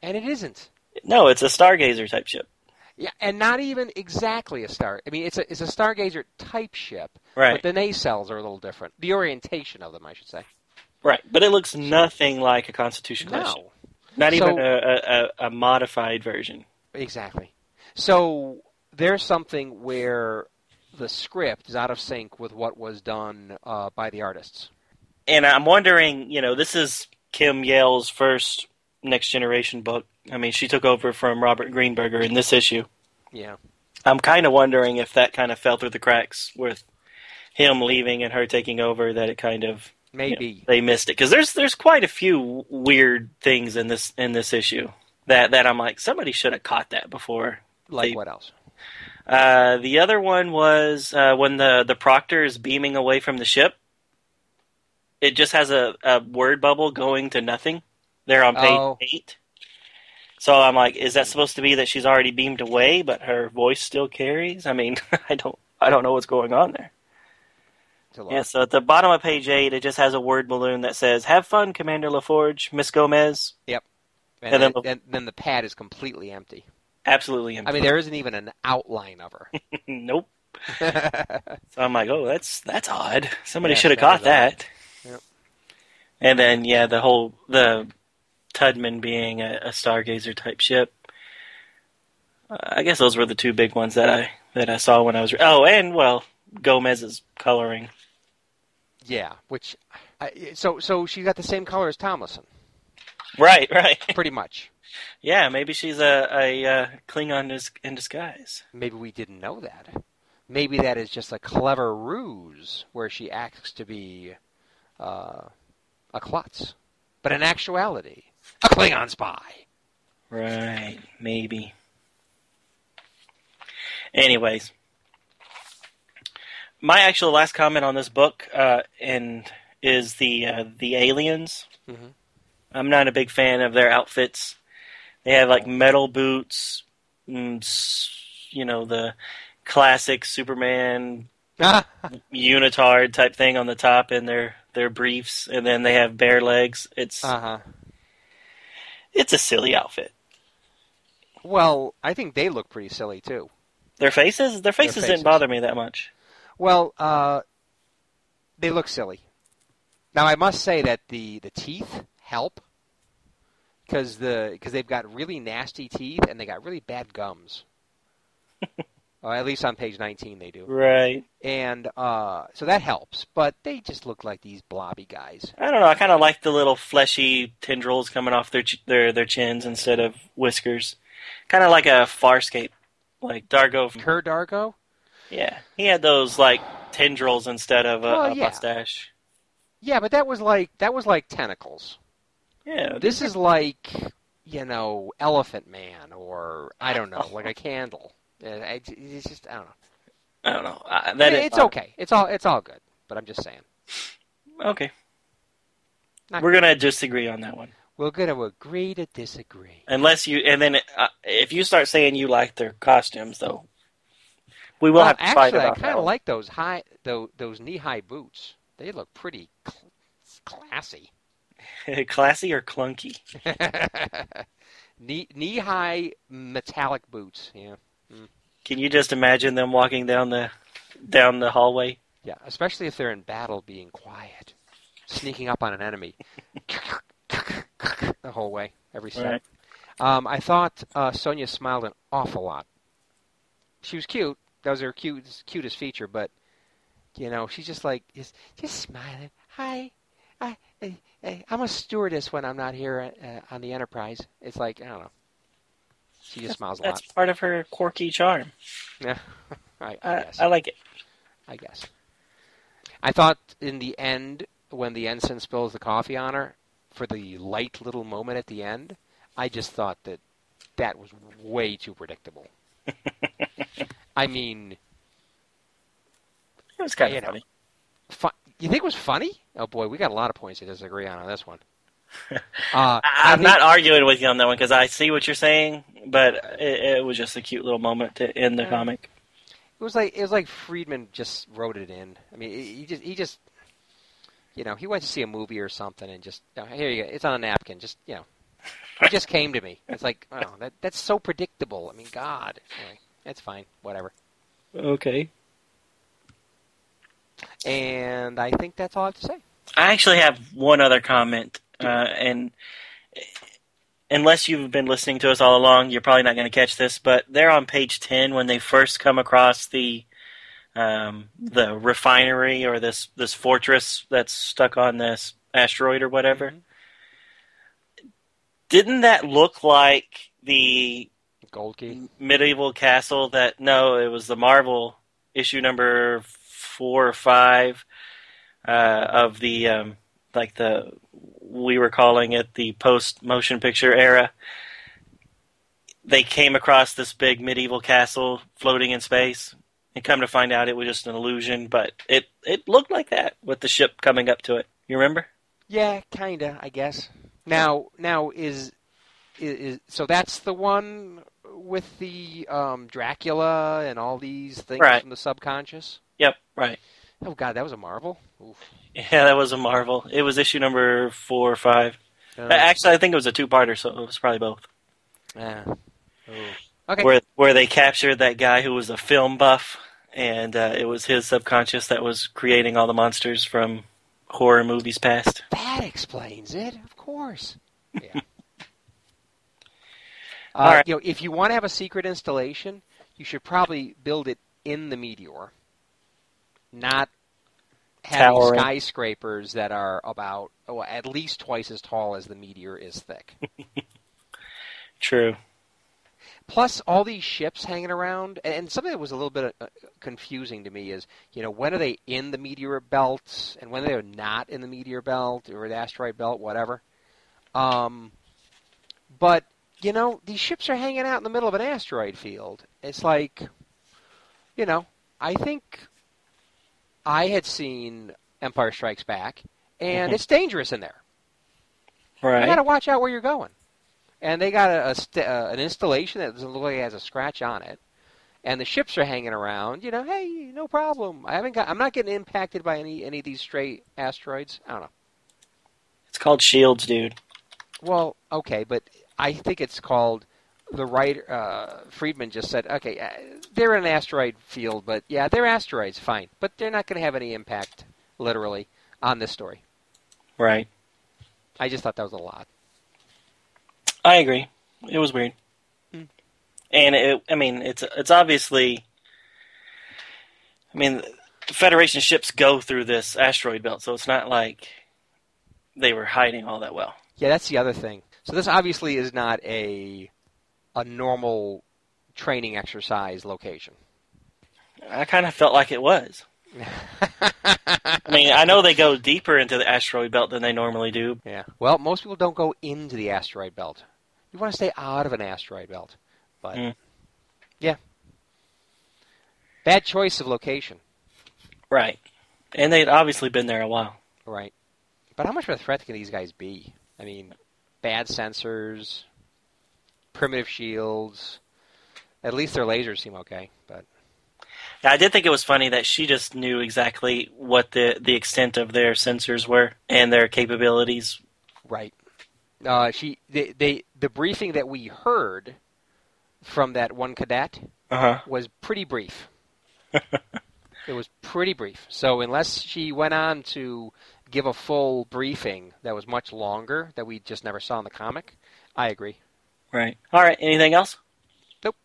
And it isn't. No, it's a Stargazer type ship. Yeah, and not even exactly a Star... I mean, it's a, it's a Stargazer type ship. Right. But the nacelles are a little different. The orientation of them, I should say. Right, but it looks nothing like a Constitution class no. ship. Not even so, a, a, a modified version. Exactly. So there's something where the script is out of sync with what was done uh, by the artists. And I'm wondering, you know, this is Kim Yale's first Next Generation book. I mean, she took over from Robert Greenberger in this issue. Yeah. I'm kind of wondering if that kind of fell through the cracks with him leaving and her taking over, that it kind of... Maybe. You know, they missed it. Because there's there's quite a few weird things in this in this issue that, that I'm like, somebody should have caught that before. Like they, what else? Uh, the other one was uh, when the, the Proctor is beaming away from the ship. It just has a, a word bubble going to nothing. They're on page oh. eight. So I'm like, is that supposed to be that she's already beamed away, but her voice still carries? I mean, I don't I don't know what's going on there. Yeah, so at the bottom of page eight, it just has a word balloon that says, "Have fun, Commander LaForge, Miss Gomez." Yep. And, and, then, then, La- and then the pad is completely empty. Absolutely empty. I mean, there isn't even an outline of her. Nope. So I'm like, oh, that's, that's odd. Somebody yeah, should have caught that. Odd. And then, yeah, the whole, the Tudman being a, a Stargazer-type ship. Uh, I guess those were the two big ones that I that I saw when I was... Re- oh, and, well, Gomez's coloring. Yeah, which... I, so so she got the same color as Tomlinson. Right, right. Pretty much. Yeah, maybe she's a, a, a Klingon in disguise. Maybe we didn't know that. Maybe that is just a clever ruse where she acts to be... Uh, a klutz, but in actuality, a Klingon spy. Right, maybe. Anyways, my actual last comment on this book uh, and is the uh, the aliens. Mm-hmm. I'm not a big fan of their outfits. They have like metal boots, and, you know, the classic Superman unitard type thing on the top, and they're their briefs, and then they have bare legs. It's uh-huh. it's a silly outfit. Well, I think they look pretty silly too. Their faces, their faces, their faces. didn't bother me that much. Well, uh, they look silly. Now I must say that the, the teeth help because the because they've got really nasty teeth and they got really bad gums. Uh, at least on page nineteen they do. Right. And uh, so that helps. But they just look like these blobby guys. I don't know. I kind of like the little fleshy tendrils coming off their ch- their their chins instead of whiskers. Kind of like a Farscape. Like Dargo. Kerr Dargo? Yeah. He had those, like, tendrils instead of a, well, a yeah. mustache. Yeah, but that was like that was like tentacles. Yeah. This is like, you know, Elephant Man or, I don't know, like a candle. It's just I don't know. I don't know. Uh, that it, it's uh, okay. It's all it's all good. But I'm just saying. Okay. Not We're good. gonna disagree on that one. We're gonna agree to disagree. Unless you and then uh, if you start saying you like their costumes, though, we will well, have to actually, fight about that. Actually, I kind of like those high those, those knee high boots. They look pretty cl- classy. Classy or clunky? knee knee high metallic boots. Yeah. Can you just imagine them walking down the down the hallway? Yeah, especially if they're in battle, being quiet, sneaking up on an enemy the whole way, every step. Right. Um, I thought uh, Sonya smiled an awful lot. She was cute. That was her cute, cutest feature, but You know, she's just like, just, just smiling. Hi, I, I, I, I'm a stewardess when I'm not here uh, on the Enterprise. It's like, I don't know. She just that's, smiles a lot. That's part of her quirky charm. Yeah, I, I, uh, I like it. I guess. I thought in the end, when the ensign spills the coffee on her, for the light little moment at the end, I just thought that that was way too predictable. I mean... It was kind of funny. Fu- you think it was funny? Oh, boy, we got a lot of points to disagree on on this one. uh, I, I'm think- not arguing with you on that one because I see what you're saying, but it, it was just a cute little moment to end the yeah. comic. It was like it was like Friedman just wrote it in. I mean, he just he just you know he went to see a movie or something and just oh, here you go, it's on a napkin. Just you know, it just came to me. It's like oh, that that's so predictable. I mean, God, anyway, that's fine, whatever. Okay. And I think that's all I have to say. I actually have one other comment, uh, and unless you've been listening to us all along, you're probably not going to catch this, but they're on page ten when they first come across the um, the refinery or this, this fortress that's stuck on this asteroid or whatever. Mm-hmm. Didn't that look like the Gold Key medieval castle that – no, it was the Marvel issue number – four or five uh, of the um, like the we were calling it the post motion picture era. They came across this big medieval castle floating in space, and come to find out it was just an illusion. But it it looked like that with the ship coming up to it. You remember? Yeah, kinda. I guess. Now, now is is, is so that's the one with the um, Dracula and all these things right. from the subconscious. Yep, right. Oh, God, that was a Marvel? Oof. Yeah, that was a Marvel. It was issue number four or five. Uh, Actually, I think it was a two-parter, so it was probably both. Yeah. Uh, okay. Where, where they captured that guy who was a film buff, and uh, it was his subconscious that was creating all the monsters from horror movies past. That explains it, of course. Yeah. uh, all right. You know, if you want to have a secret installation, you should probably build it in the meteor. Not having Towering. skyscrapers that are about oh, at least twice as tall as the meteor is thick. True. Plus, all these ships hanging around, and something that was a little bit confusing to me is, you know, when are they in the meteor belt, and when are they not in the meteor belt, or the asteroid belt, whatever. Um, but, you know, these ships are hanging out in the middle of an asteroid field. It's like, you know, I think... I had seen Empire Strikes Back, and mm-hmm. it's dangerous in there. Right. You got to watch out where you're going. And they got a, a st- uh, an installation that doesn't look like it has a scratch on it, and the ships are hanging around. You know, hey, no problem. I haven't got. I'm not getting impacted by any any of these stray asteroids. I don't know. It's called shields, dude. Well, okay, but I think it's called. The writer uh, Friedman just said, "Okay, uh, they're in an asteroid field, but yeah, they're asteroids, fine, but they're not going to have any impact, literally, on this story." Right. I just thought that was a lot. I agree. It was weird, mm. and it, I mean, it's it's obviously, I mean, Federation ships go through this asteroid belt, so it's not like they were hiding all that well. Yeah, that's the other thing. So this obviously is not a a normal training exercise location. I kind of felt like it was. I mean, I know they go deeper into the asteroid belt than they normally do. Yeah. Well, most people don't go into the asteroid belt. You want to stay out of an asteroid belt. But, mm. yeah. Bad choice of location. Right. And they'd obviously been there a while. Right. But how much of a threat can these guys be? I mean, bad sensors... Primitive shields. At least their lasers seem okay. But yeah, I did think it was funny that she just knew exactly what the, the extent of their sensors were and their capabilities. Right. Uh, she they, they the briefing that we heard from that one cadet uh-huh. was pretty brief. It was pretty brief. So unless she went on to give a full briefing that was much longer that we just never saw in the comic, I agree. Right. All right. Anything else? Nope.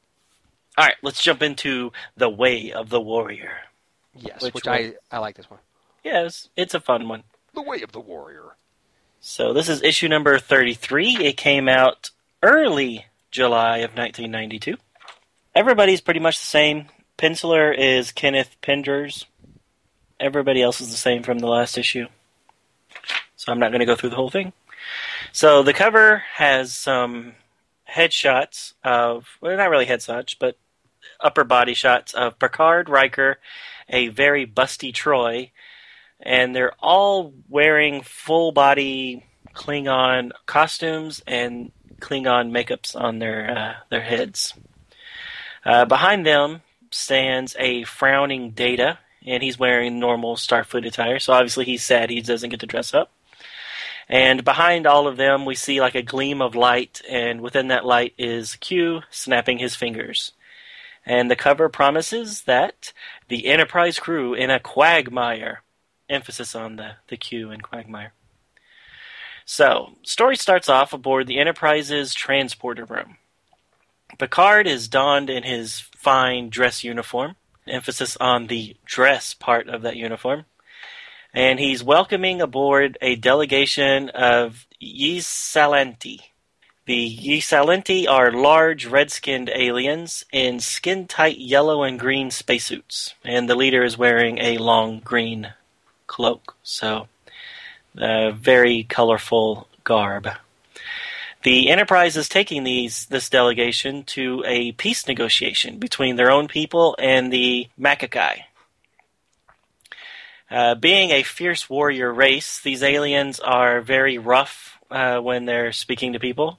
All right. Let's jump into The Way of the Warrior. Yes, which, which I, I like this one. Yes, it's a fun one. The Way of the Warrior. So this is issue number thirty-three. It came out early July of nineteen ninety-two. Everybody's pretty much the same. Penciler is Kenneth Pinders. Everybody else is the same from the last issue. So I'm not going to go through the whole thing. So the cover has some headshots of, well, not really headshots, but upper body shots of Picard, Riker, a very busty Troy, and they're all wearing full-body Klingon costumes and Klingon makeups on their uh, their heads. Uh, behind them stands a frowning Data, and he's wearing normal Starfleet attire, so obviously he's sad he doesn't get to dress up. And behind all of them, we see like a gleam of light, and within that light is Q snapping his fingers. And the cover promises that the Enterprise crew in a quagmire. Emphasis on the, the Q in quagmire. So, story starts off aboard the Enterprise's transporter room. Picard is donned in his fine dress uniform. Emphasis on the dress part of that uniform. And he's welcoming aboard a delegation of Ysalenti. The Ysalenti are large, red-skinned aliens in skin-tight yellow and green spacesuits. And the leader is wearing a long green cloak. So, a uh, very colorful garb. The Enterprise is taking these this delegation to a peace negotiation between their own people and the Makakai. Uh, being a fierce warrior race, these aliens are very rough uh, when they're speaking to people,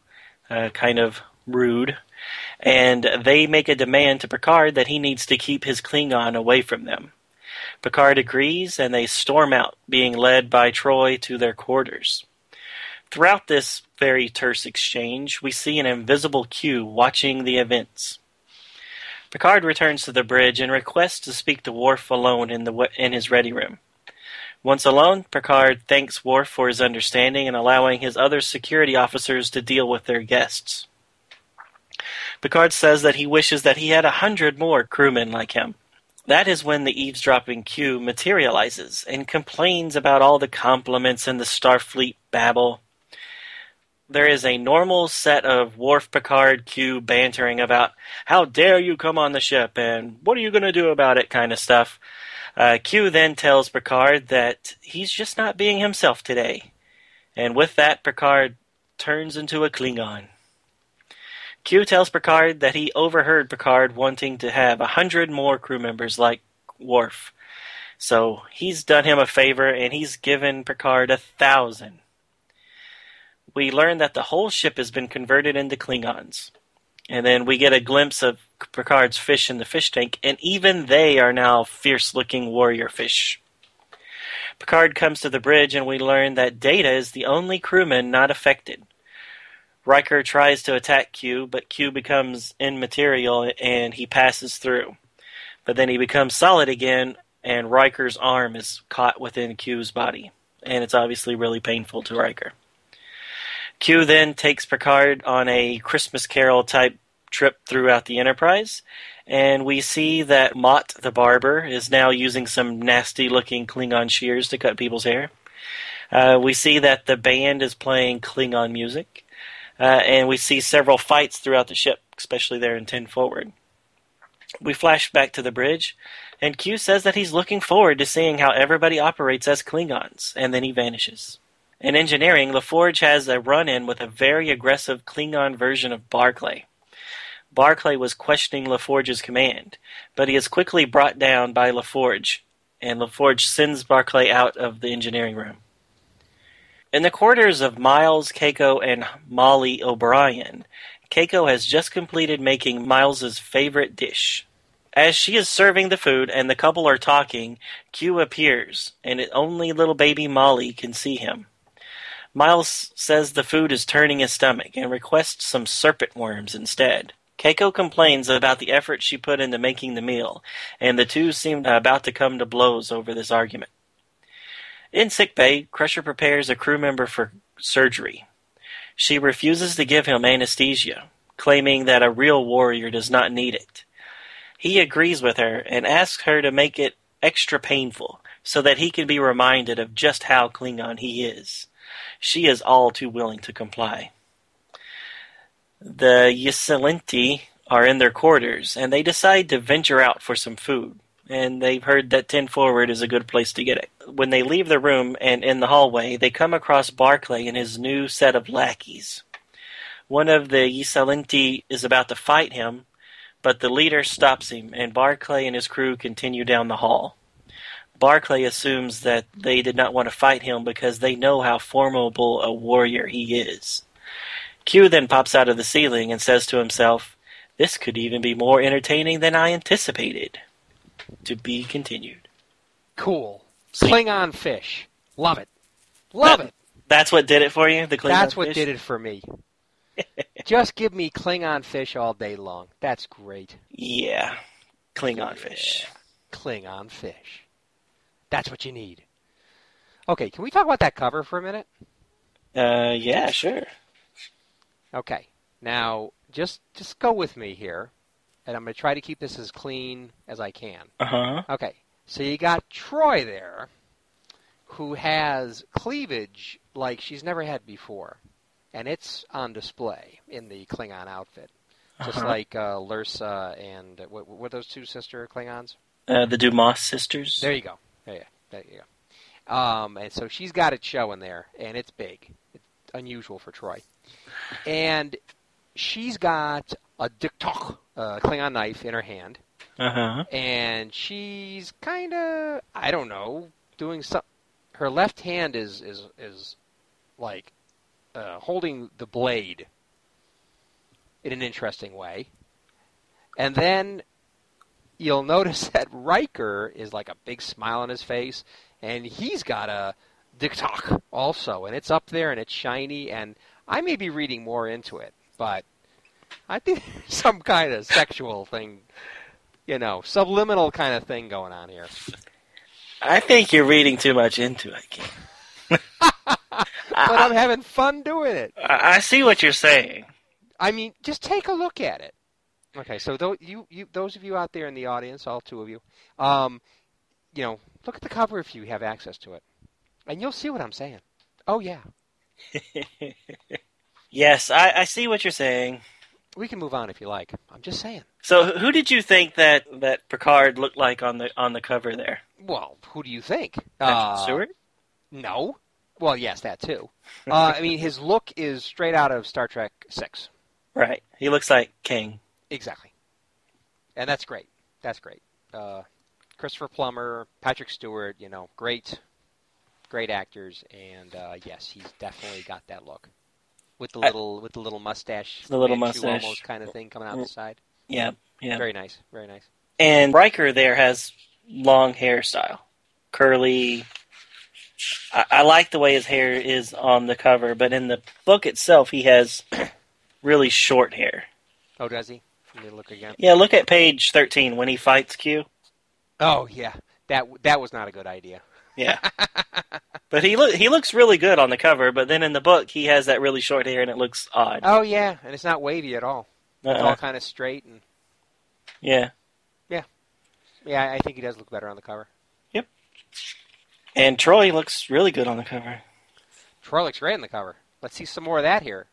uh, kind of rude, and they make a demand to Picard that he needs to keep his Klingon away from them. Picard agrees, and they storm out, being led by Troy to their quarters. Throughout this very terse exchange, we see an invisible Q watching the events. Picard returns to the bridge and requests to speak to Worf alone in the in his ready room. Once alone, Picard thanks Worf for his understanding and allowing his other security officers to deal with their guests. Picard says that he wishes that he had a hundred more crewmen like him. That is when the eavesdropping Q materializes and complains about all the compliments and the Starfleet babble. There is a normal set of Worf, Picard, Q bantering about how dare you come on the ship and what are you going to do about it kind of stuff. Uh, Q then tells Picard that he's just not being himself today. And with that, Picard turns into a Klingon. Q tells Picard that he overheard Picard wanting to have a hundred more crew members like Worf. So he's done him a favor and he's given Picard a thousand. We learn that the whole ship has been converted into Klingons. And then we get a glimpse of Picard's fish in the fish tank, and even they are now fierce-looking warrior fish. Picard comes to the bridge, and we learn that Data is the only crewman not affected. Riker tries to attack Q, but Q becomes immaterial, and he passes through. But then he becomes solid again, and Riker's arm is caught within Q's body. And it's obviously really painful to Riker. Q then takes Picard on a Christmas Carol-type trip throughout the Enterprise, and we see that Mott the Barber is now using some nasty-looking Klingon shears to cut people's hair. Uh, we see that the band is playing Klingon music, uh, and we see several fights throughout the ship, especially there in ten forward. We flash back to the bridge, and Q says that he's looking forward to seeing how everybody operates as Klingons, and then he vanishes. In engineering, LaForge has a run-in with a very aggressive Klingon version of Barclay. Barclay was questioning LaForge's command, but he is quickly brought down by LaForge, and LaForge sends Barclay out of the engineering room. In the quarters of Miles, Keiko, and Molly O'Brien, Keiko has just completed making Miles's favorite dish. As she is serving the food and the couple are talking, Q appears, and only little baby Molly can see him. Miles says the food is turning his stomach and requests some serpent worms instead. Keiko complains about the effort she put into making the meal, and the two seem about to come to blows over this argument. In sickbay, Crusher prepares a crew member for surgery. She refuses to give him anesthesia, claiming that a real warrior does not need it. He agrees with her and asks her to make it extra painful so that he can be reminded of just how Klingon he is. She is all too willing to comply. The Ysilanti are in their quarters, and they decide to venture out for some food. And they've heard that ten Forward is a good place to get it. When they leave the room and in the hallway, they come across Barclay and his new set of lackeys. One of the Ysilanti is about to fight him, but the leader stops him, and Barclay and his crew continue down the hall. Barclay assumes that they did not want to fight him because they know how formidable a warrior he is. Q then pops out of the ceiling and says to himself, "This could even be more entertaining than I anticipated." To be continued. Cool. Klingon fish. Love it. Love that, it. That's what did it for you? The Klingon That's what fish? Did it for me. Just give me Klingon fish all day long. That's great. Yeah. Klingon yeah. fish. Klingon fish. That's what you need. Okay, can we talk about that cover for a minute? Uh, yeah, sure. Okay. Now, just just go with me here. And I'm going to try to keep this as clean as I can. Uh-huh. Okay. So you got Troy there, who has cleavage like she's never had before. And it's on display in the Klingon outfit. Just uh-huh. like uh, Lycia and... Uh, what were those two sister Klingons? Uh, the Dumas sisters. There you go. There you go. There you go. Um, and so she's got it showing there. And it's big. It's unusual for Troy. And she's got a diktok. Uh, Klingon knife in her hand, uh-huh. and she's kind of, I don't know, doing some. Her left hand is is is like uh, holding the blade in an interesting way, and then you'll notice that Riker is like a big smile on his face, and he's got a diktok also, and it's up there and it's shiny, and I may be reading more into it, but. I think some kind of sexual thing, you know, subliminal kind of thing going on here. I think you're reading too much into it, Kim. But I, I'm having fun doing it. I see what you're saying. I mean, just take a look at it. Okay, so th- you, you, those of you out there in the audience, all two of you, um, you know, look at the cover if you have access to it. And you'll see what I'm saying. Oh, yeah. Yes, I, I see what you're saying. We can move on if you like. I'm just saying. So who did you think that, that Picard looked like on the on the cover there? Well, who do you think? Uh, Stewart? No. Well, yes, that too. Uh, I mean, his look is straight out of Star Trek six. Right. He looks like King. Exactly. And that's great. That's great. Uh, Christopher Plummer, Patrick Stewart, you know, great, great actors. And uh, yes, he's definitely got that look. With the little, I, with the little mustache, the little mustache, almost kind of thing coming out the side. Yeah, yeah. Very nice, very nice. And Riker there has long hairstyle, curly. I, I like the way his hair is on the cover, but in the book itself, he has really short hair. Oh, does he? Let me look again. Yeah, look at page thirteen when he fights Q. Oh yeah, that that was not a good idea. Yeah. But he lo- he looks really good on the cover, but then in the book he has that really short hair and it looks odd. Oh yeah, and it's not wavy at all. Uh-uh. It's all kind of straight and yeah. Yeah. Yeah, I think he does look better on the cover. Yep. And Troy looks really good on the cover. Troy looks great on the cover. Let's see some more of that here.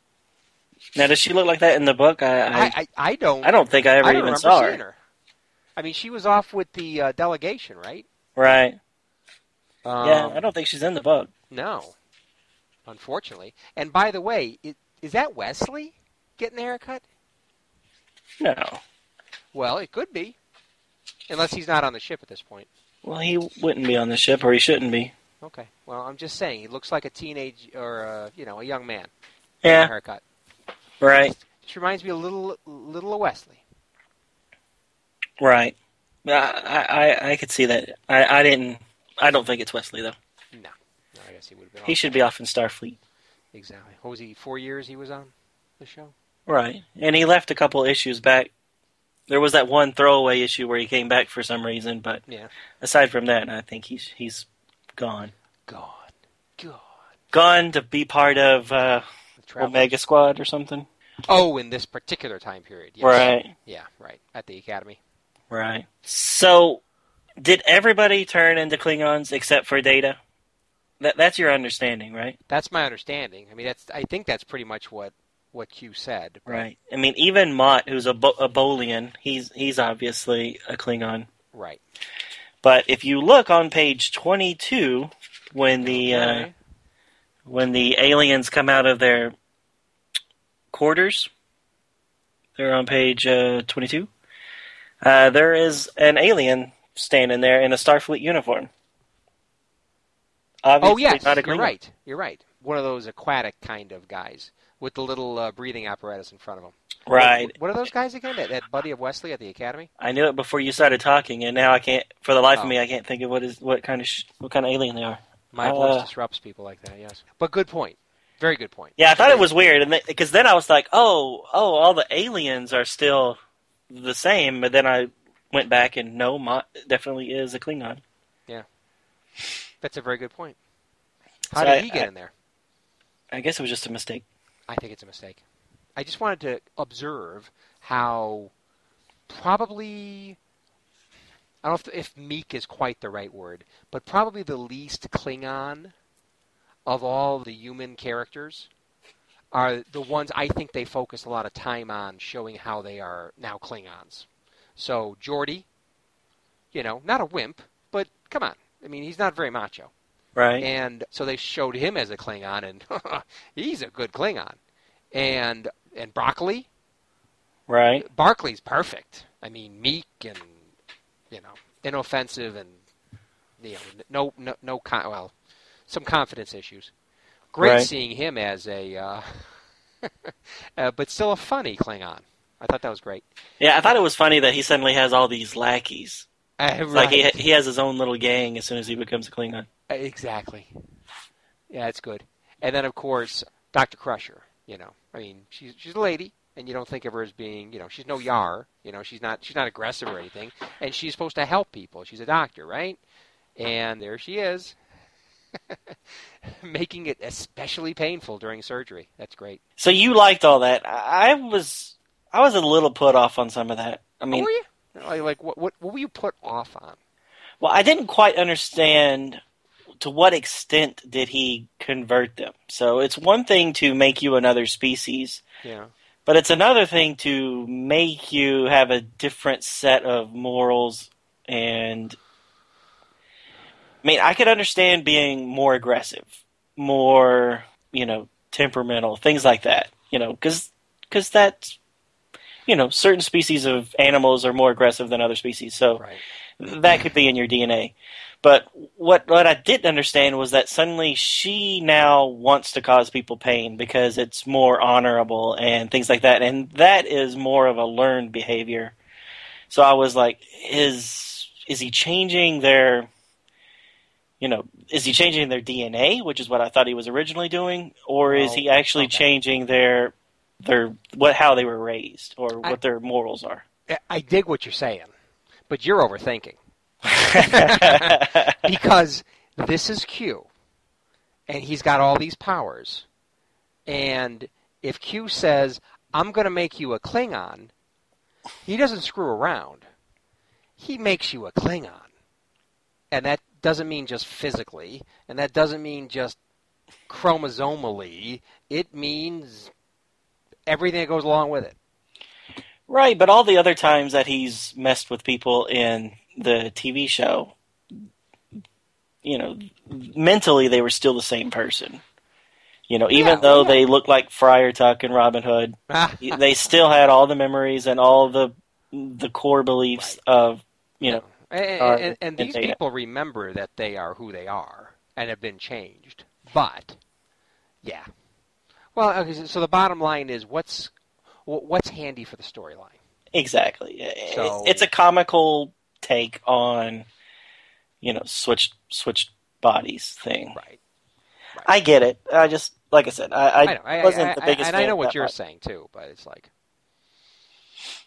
Now, does she look like that in the book? I I, I, I don't I don't think I ever I don't even remember saw her. Seeing her. I mean, she was off with the uh, delegation, right? Right. Um, yeah, I don't think she's in the book. No, unfortunately. And by the way, it, is that Wesley getting a haircut? No. Well, it could be. Unless he's not on the ship at this point. Well, he wouldn't be on the ship, or he shouldn't be. Okay. Well, I'm just saying, he looks like a teenage, or a, you know, a young man. Yeah. With a haircut. Right. Just, just reminds me a little, little of Wesley. Right. I, I, I could see that. I, I didn't... I don't think it's Wesley, though. No. no I guess he would have been off. He should be off in Starfleet. Exactly. What was he, four years he was on the show? Right. And he left a couple issues back. There was that one throwaway issue where he came back for some reason, but yeah. Aside from that, I think he's he's gone. Gone. Gone. Gone to be part of uh, Omega Squad or something. Oh, in this particular time period. Yes. Right. Yeah, right. At the Academy. Right. So... Did everybody turn into Klingons except for Data? That, that's your understanding, right? That's my understanding. I mean, that's I think that's pretty much what, what Q said. But... Right. I mean, even Mott, who's a, Bo- a Bolian, he's he's obviously a Klingon. Right. But if you look on page twenty-two, when the okay. uh, when the aliens come out of their quarters, they're on page uh, twenty-two. Uh, there is an alien standing there in a Starfleet uniform. Obviously oh, yes, not a you're right. You're right. One of those aquatic kind of guys with the little uh, breathing apparatus in front of him. Right. What are those guys again? That, that buddy of Wesley at the Academy? I knew it before you started talking, and now I can't. For the life oh. of me, I can't think of what is what kind of sh- what kind of alien they are. My voice uh, disrupts people like that. Yes, but good point. Very good point. Yeah, I thought it was weird, and because then I was like, oh, oh, all the aliens are still the same, but then I went back and no, Mott definitely is a Klingon. Yeah. That's a very good point. How so did I, he get I, in there? I guess it was just a mistake. I think it's a mistake. I just wanted to observe how probably, I don't know if, if meek is quite the right word, but probably the least Klingon of all the human characters are the ones I think they focus a lot of time on showing how they are now Klingons. So Geordi, you know, not a wimp, but come on. I mean, he's not very macho. Right. And so they showed him as a Klingon, and he's a good Klingon. And and Broccoli. Right. Barclay's perfect. I mean, meek and, you know, inoffensive and, you know, no, no, no con- well, some confidence issues. Great right. seeing him as a, uh, uh, but still a funny Klingon. I thought that was great. Yeah, I thought it was funny that he suddenly has all these lackeys. Uh, right. Like he he has his own little gang as soon as he becomes a Klingon. Exactly. Yeah, it's good. And then of course, Doctor Crusher. You know, I mean, she's she's a lady, and you don't think of her as being, you know, she's no Yar. You know, she's not she's not aggressive or anything, and she's supposed to help people. She's a doctor, right? And there she is, making it especially painful during surgery. That's great. So you liked all that? I was I was a little put off on some of that. I mean. Oh, were you? Like, what, what what were you put off on? Well, I didn't quite understand to what extent did he convert them. So it's one thing to make you another species. Yeah. But it's another thing to make you have a different set of morals. And I mean, I could understand being more aggressive, more, you know, temperamental, things like that, you know, because because that's, you know, certain species of animals are more aggressive than other species, so right. that could be in your D N A. But what what I didn't understand was that suddenly she now wants to cause people pain because it's more honorable and things like that, and that is more of a learned behavior. So I was like, is is he changing their, you know, is he changing their D N A, which is what I thought he was originally doing, or well, is he actually okay. changing their Their what, how they were raised, or what I, their morals are. I dig what you're saying, but you're overthinking. Because this is Q, and he's got all these powers. And if Q says, "I'm going to make you a Klingon," he doesn't screw around. He makes you a Klingon, and that doesn't mean just physically, and that doesn't mean just chromosomally. It means everything that goes along with it. Right, but all the other times that he's messed with people in the T V show, you know, mentally they were still the same person. You know, even yeah, though yeah. they looked like Friar Tuck and Robin Hood, they still had all the memories and all the the core beliefs right. of, you know. And, and, and, and these data. people remember that they are who they are and have been changed. But, yeah. Well, okay, so the bottom line is what's what's handy for the storyline. Exactly. So, it's a comical take on, you know, switched switched bodies thing. Right. right. I get it. I just, like I said, I, I, I, know, I wasn't I, the biggest. I, and fan I know what you're part. saying too, but it's like,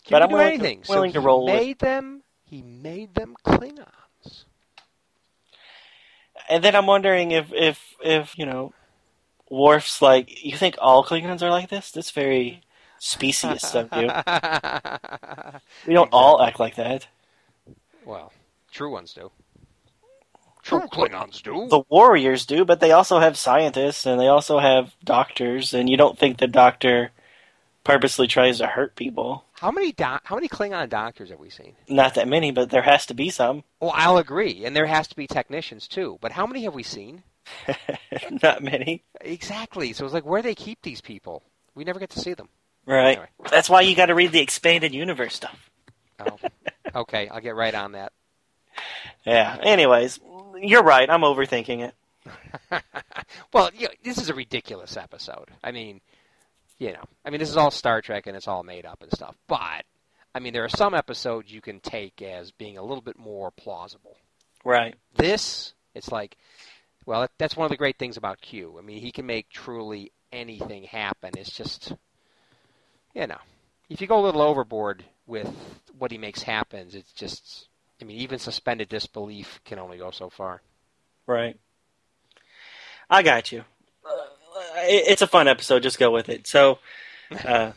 can but you I'm do willing anything? To, willing so to he roll made with... them. He made them Klingons. And then I'm wondering if if if you know. Worf's like, you think all Klingons are like this? That's very specious of you. We don't exactly. all act like that. Well, True ones do. True Klingons do. The warriors do, but they also have scientists, and they also have doctors, and you don't think the doctor purposely tries to hurt people. How many doc- How many Klingon doctors have we seen? Not that many, but there has to be some. Well, I'll agree, and there has to be technicians, too. But how many have we seen? Not many. Exactly. So it's like, where do they keep these people? We never get to see them. Right. Anyway. That's why you got to read the Expanded Universe stuff. Oh. Okay, I'll get right on that. Yeah. Anyways, you're right. I'm overthinking it. Well, you know, this is a ridiculous episode. I mean, you know, I mean, this is all Star Trek and it's all made up and stuff. But, I mean, there are some episodes you can take as being a little bit more plausible. Right. This, it's like, well, that's one of the great things about Q. I mean, he can make truly anything happen. It's just, you know, if you go a little overboard with what he makes happens, it's just, I mean, even suspended disbelief can only go so far. Right. I got you. Uh, it's a fun episode. Just go with it. So, uh,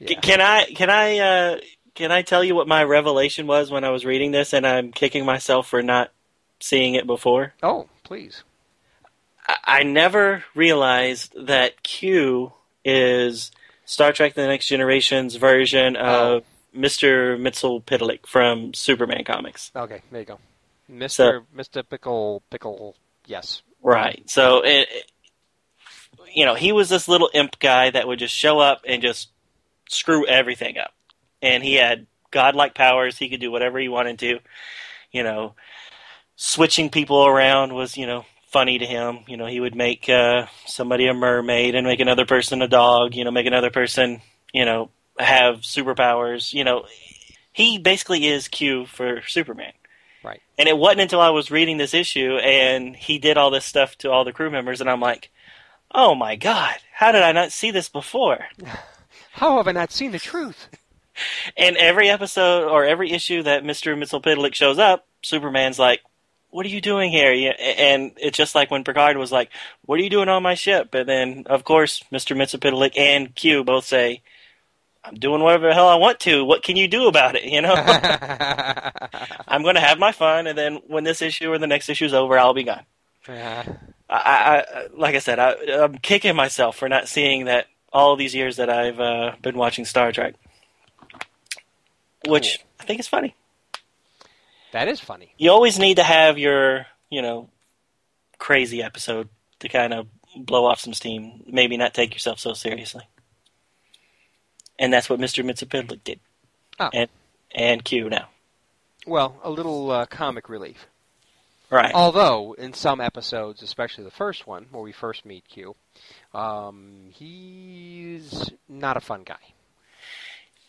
yeah. can I can I uh, can I tell you what my revelation was when I was reading this, and I'm kicking myself for not seeing it before? Oh, please. I, I never realized that Q is Star Trek: The Next Generation's version of oh. Mister Mitzel Pidelik from Superman comics. Okay, there you go. Mister So, Mister Pickle Pickle, yes. Right. So, it, it, you know, he was this little imp guy that would just show up and just screw everything up. And he had godlike powers. He could do whatever he wanted to. You know, switching people around was, you know, funny to him. You know, he would make uh, somebody a mermaid and make another person a dog, you know, make another person, you know, have superpowers. You know, he basically is Q for Superman. Right. And it wasn't until I was reading this issue and he did all this stuff to all the crew members, and I'm like, oh my God, how did I not see this before? How have I not seen the truth? And every episode or every issue that Mister Mitzel Pidelik shows up, Superman's like, what are you doing here? And it's just like when Picard was like, what are you doing on my ship? And then, of course, Mister Mitzel Pidelik and Q both say, I'm doing whatever the hell I want to. What can you do about it? You know, I'm going to have my fun, and then when this issue or the next issue is over, I'll be gone. Yeah. I, I, like I said, I, I'm kicking myself for not seeing that all these years that I've uh, been watching Star Trek, which cool. I think is funny. That is funny. You always need to have your, you know, crazy episode to kind of blow off some steam. Maybe not take yourself so seriously. And that's what Mister Mitzel Pidelik did. Oh. And, and Q now. Well, a little uh, comic relief. Right. Although, in some episodes, especially the first one, where we first meet Q, um, he's not a fun guy.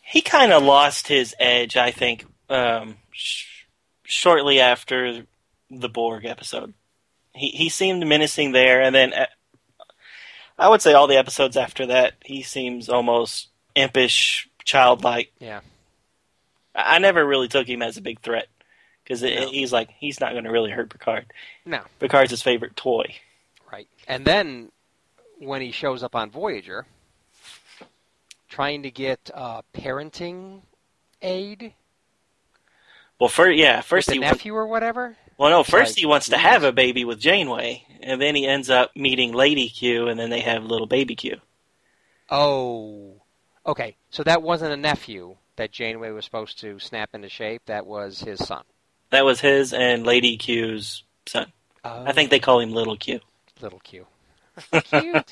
He kind of lost his edge, I think, um, sh- shortly after the Borg episode. He, he seemed menacing there, and then uh, I would say all the episodes after that, he seems almost impish, childlike. Yeah. I never really took him as a big threat because no. he's like, he's not going to really hurt Picard. No. Picard's his favorite toy. Right. And then when he shows up on Voyager trying to get uh, parenting aid. Well, first, yeah. First, with the he nephew wa- or whatever? Well, no, first like, he wants to have a baby with Janeway, and then he ends up meeting Lady Q, and then they have little baby Q. Oh. Okay, so that wasn't a nephew that Janeway was supposed to snap into shape. That was his son. That was his and Lady Q's son. Oh. I think they call him Little Q. Little Q. Cute.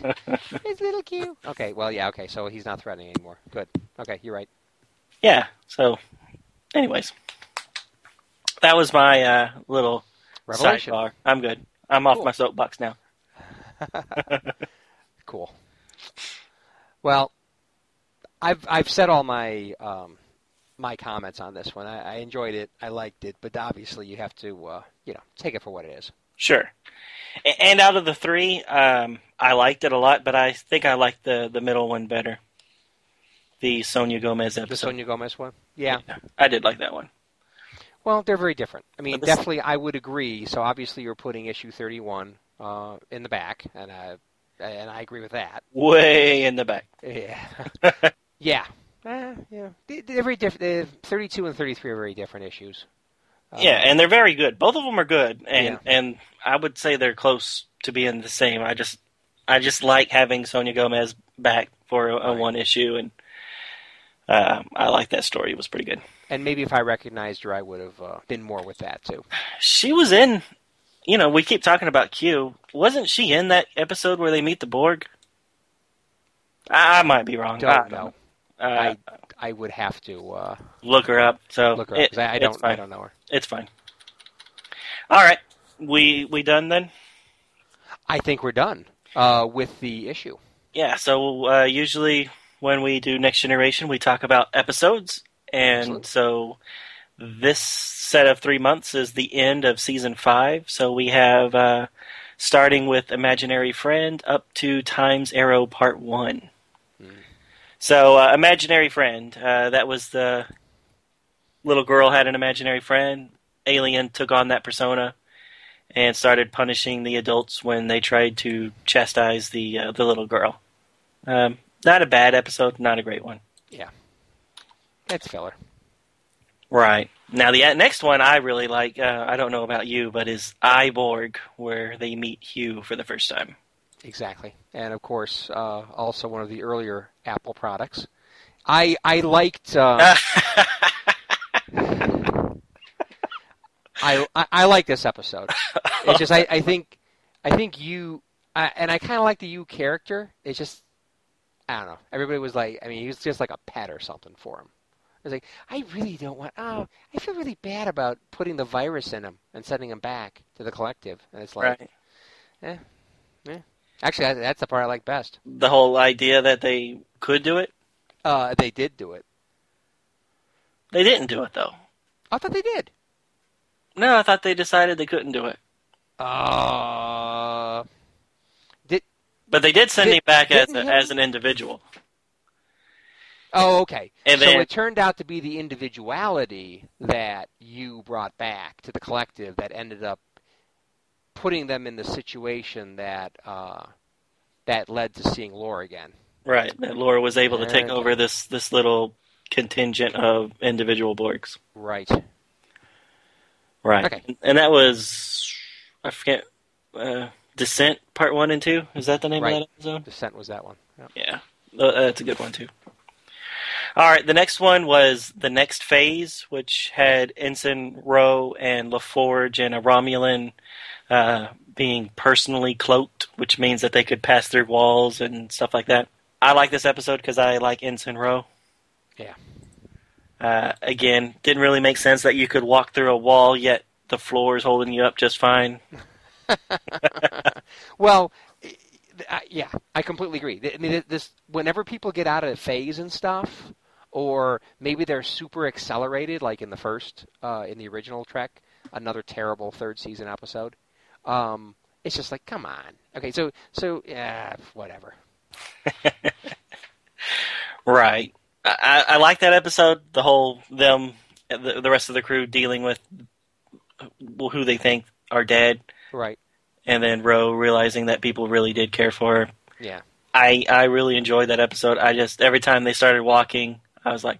It's Little Q. Okay, well, yeah, okay, so he's not threatening anymore. Good. Okay, you're right. Yeah, so anyways. That was my uh, little revelation. Sidebar. I'm good. I'm cool. Off my soapbox now. Cool. Well, I've I've said all my um, my comments on this one. I, I enjoyed it. I liked it, but obviously you have to uh, you know, take it for what it is. Sure. And out of the three, um, I liked it a lot, but I think I liked the, the middle one better. The Sonia Gomez episode. The Sonia Gomez one. Yeah. yeah, I did like that one. Well, they're very different. I mean, this... definitely, I would agree. So obviously, you're putting issue thirty-one uh, in the back, and I and I agree with that. Way in the back. Yeah. Yeah, Eh, yeah. They're very different. thirty-two and thirty-three are very different issues. Um, yeah, and they're very good. Both of them are good, and yeah. and I would say they're close to being the same. I just I just like having Sonia Gomez back for a, a right. one issue, and uh, I like that story. It was pretty good. And maybe if I recognized her, I would have uh, been more with that too. She was in. You know, we keep talking about Q. Wasn't she in that episode where they meet the Borg? I, I might be wrong. Don't I don't know. know. Uh, I I would have to uh, look her up. So look her up. It, I, I don't I don't know her. It's fine. All right, we we done then? I think we're done uh, with the issue. Yeah. So uh, usually when we do Next Generation, we talk about episodes, and Absolutely. so this set of three months is the end of season five. So we have uh, starting with Imaginary Friend up to Time's Arrow Part One. Mm. So, uh, Imaginary Friend, uh, that was the little girl had an imaginary friend. Alien took on that persona and started punishing the adults when they tried to chastise the uh, the little girl. Um, not a bad episode, not a great one. Yeah. That's filler. Right. Now, the next one I really like, uh, I don't know about you, but is Iborg, where they meet Hugh for the first time. Exactly. And, of course, uh, also one of the earlier Apple products. I I liked uh, I, I I like this episode. It's just I, I think I think you I, and I kind of like the you character. It's just I don't know. Everybody was like, I mean, he was just like a pet or something for him. I was like, I really don't want. Oh, I feel really bad about putting the virus in him and sending him back to the collective. And it's like, right. eh, eh. Actually, that's the part I like best. The whole idea that they could do it? Uh, they did do it. They didn't do it, though. I thought they did. No, I thought they decided they couldn't do it. Uh, did, but they did send did, him back as a, as an individual. Oh, okay. And so then, it turned out to be the individuality that you brought back to the collective that ended up putting them in the situation that uh, that led to seeing Laura again. Right, that Laura was able to take over this, this little contingent of individual Borgs. Right. Right. Okay. And that was, I forget, uh, Descent Part one and two? Is that the name right. of that episode? Descent was that one. Yep. Yeah. Uh, that's a good one, too. All right, the next one was The Next Phase, which had Ensign Rowe and LaForge and a Romulan uh, being personally cloaked, which means that they could pass through walls and stuff like that. I like this episode because I like Ensign Rowe. Yeah. Uh, again, didn't really make sense that you could walk through a wall, yet the floor is holding you up just fine. Well, I, yeah, I completely agree. I mean, this whenever people get out of phase and stuff, or maybe they're super accelerated, like in the first, uh, in the original Trek, another terrible third season episode. Um, it's just like, come on. Okay, so, so yeah, whatever. Right. I, I like that episode, the whole them, the, the rest of the crew dealing with who they think are dead. Right. And then Ro realizing that people really did care for her. Yeah. I, I really enjoyed that episode. I just, every time they started walking, I was like,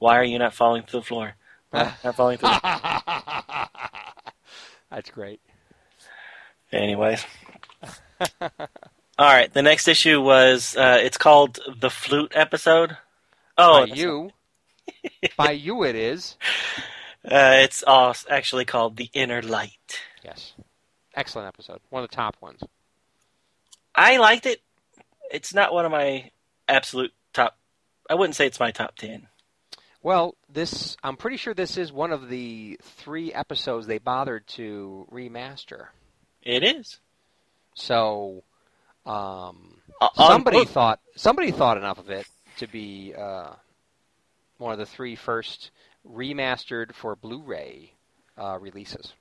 why are you not falling to the floor? Why not falling to the floor? That's great. Anyways. All right. The next issue was, uh, it's called The Flute episode. Oh, By you. By you it is. Uh, it's actually called The Inner Light. Yes. Excellent episode. One of the top ones. I liked it. It's not one of my absolute top. I wouldn't say it's my top ten. Well, this I'm pretty sure this is one of the three episodes they bothered to remaster. It is. So, um, uh, somebody um, thought somebody thought enough of it to be uh, one of the three first remastered for Blu-ray uh, releases.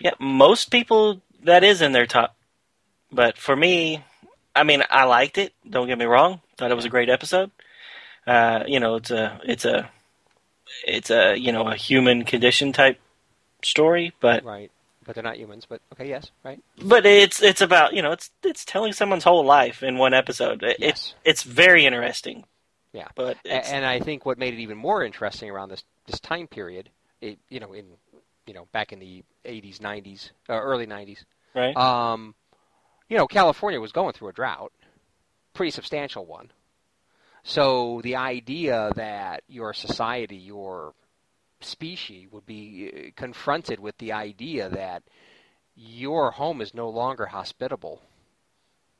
Yeah, most people that is in their top, but for me. I mean, I liked it. Don't get me wrong. Thought it was a great episode. Uh, you know, it's a, it's a, it's a, you know, a human condition type story, but right. But they're not humans. But okay, yes, right. But it's it's about you know it's it's telling someone's whole life in one episode. It, yes. It's it's very interesting. Yeah, but and I think what made it even more interesting around this this time period, it, you know, in you know back in the eighties, nineties, uh, early nineties, right? Um, you know, California was going through a drought, pretty substantial one. So the idea that your society, your species, would be confronted with the idea that your home is no longer hospitable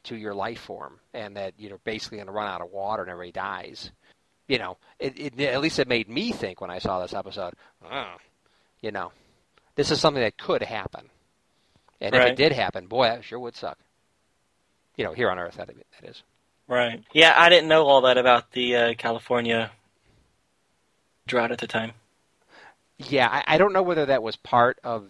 to your life form, and that you know basically going to run out of water and everybody dies. You know, it, it at least it made me think when I saw this episode. Oh, you know, this is something that could happen, and right. if it did happen, boy, that sure would suck. You know, here on Earth, that that is. Right. Yeah, I didn't know all that about the uh, California drought at the time. Yeah, I, I don't know whether that was part of.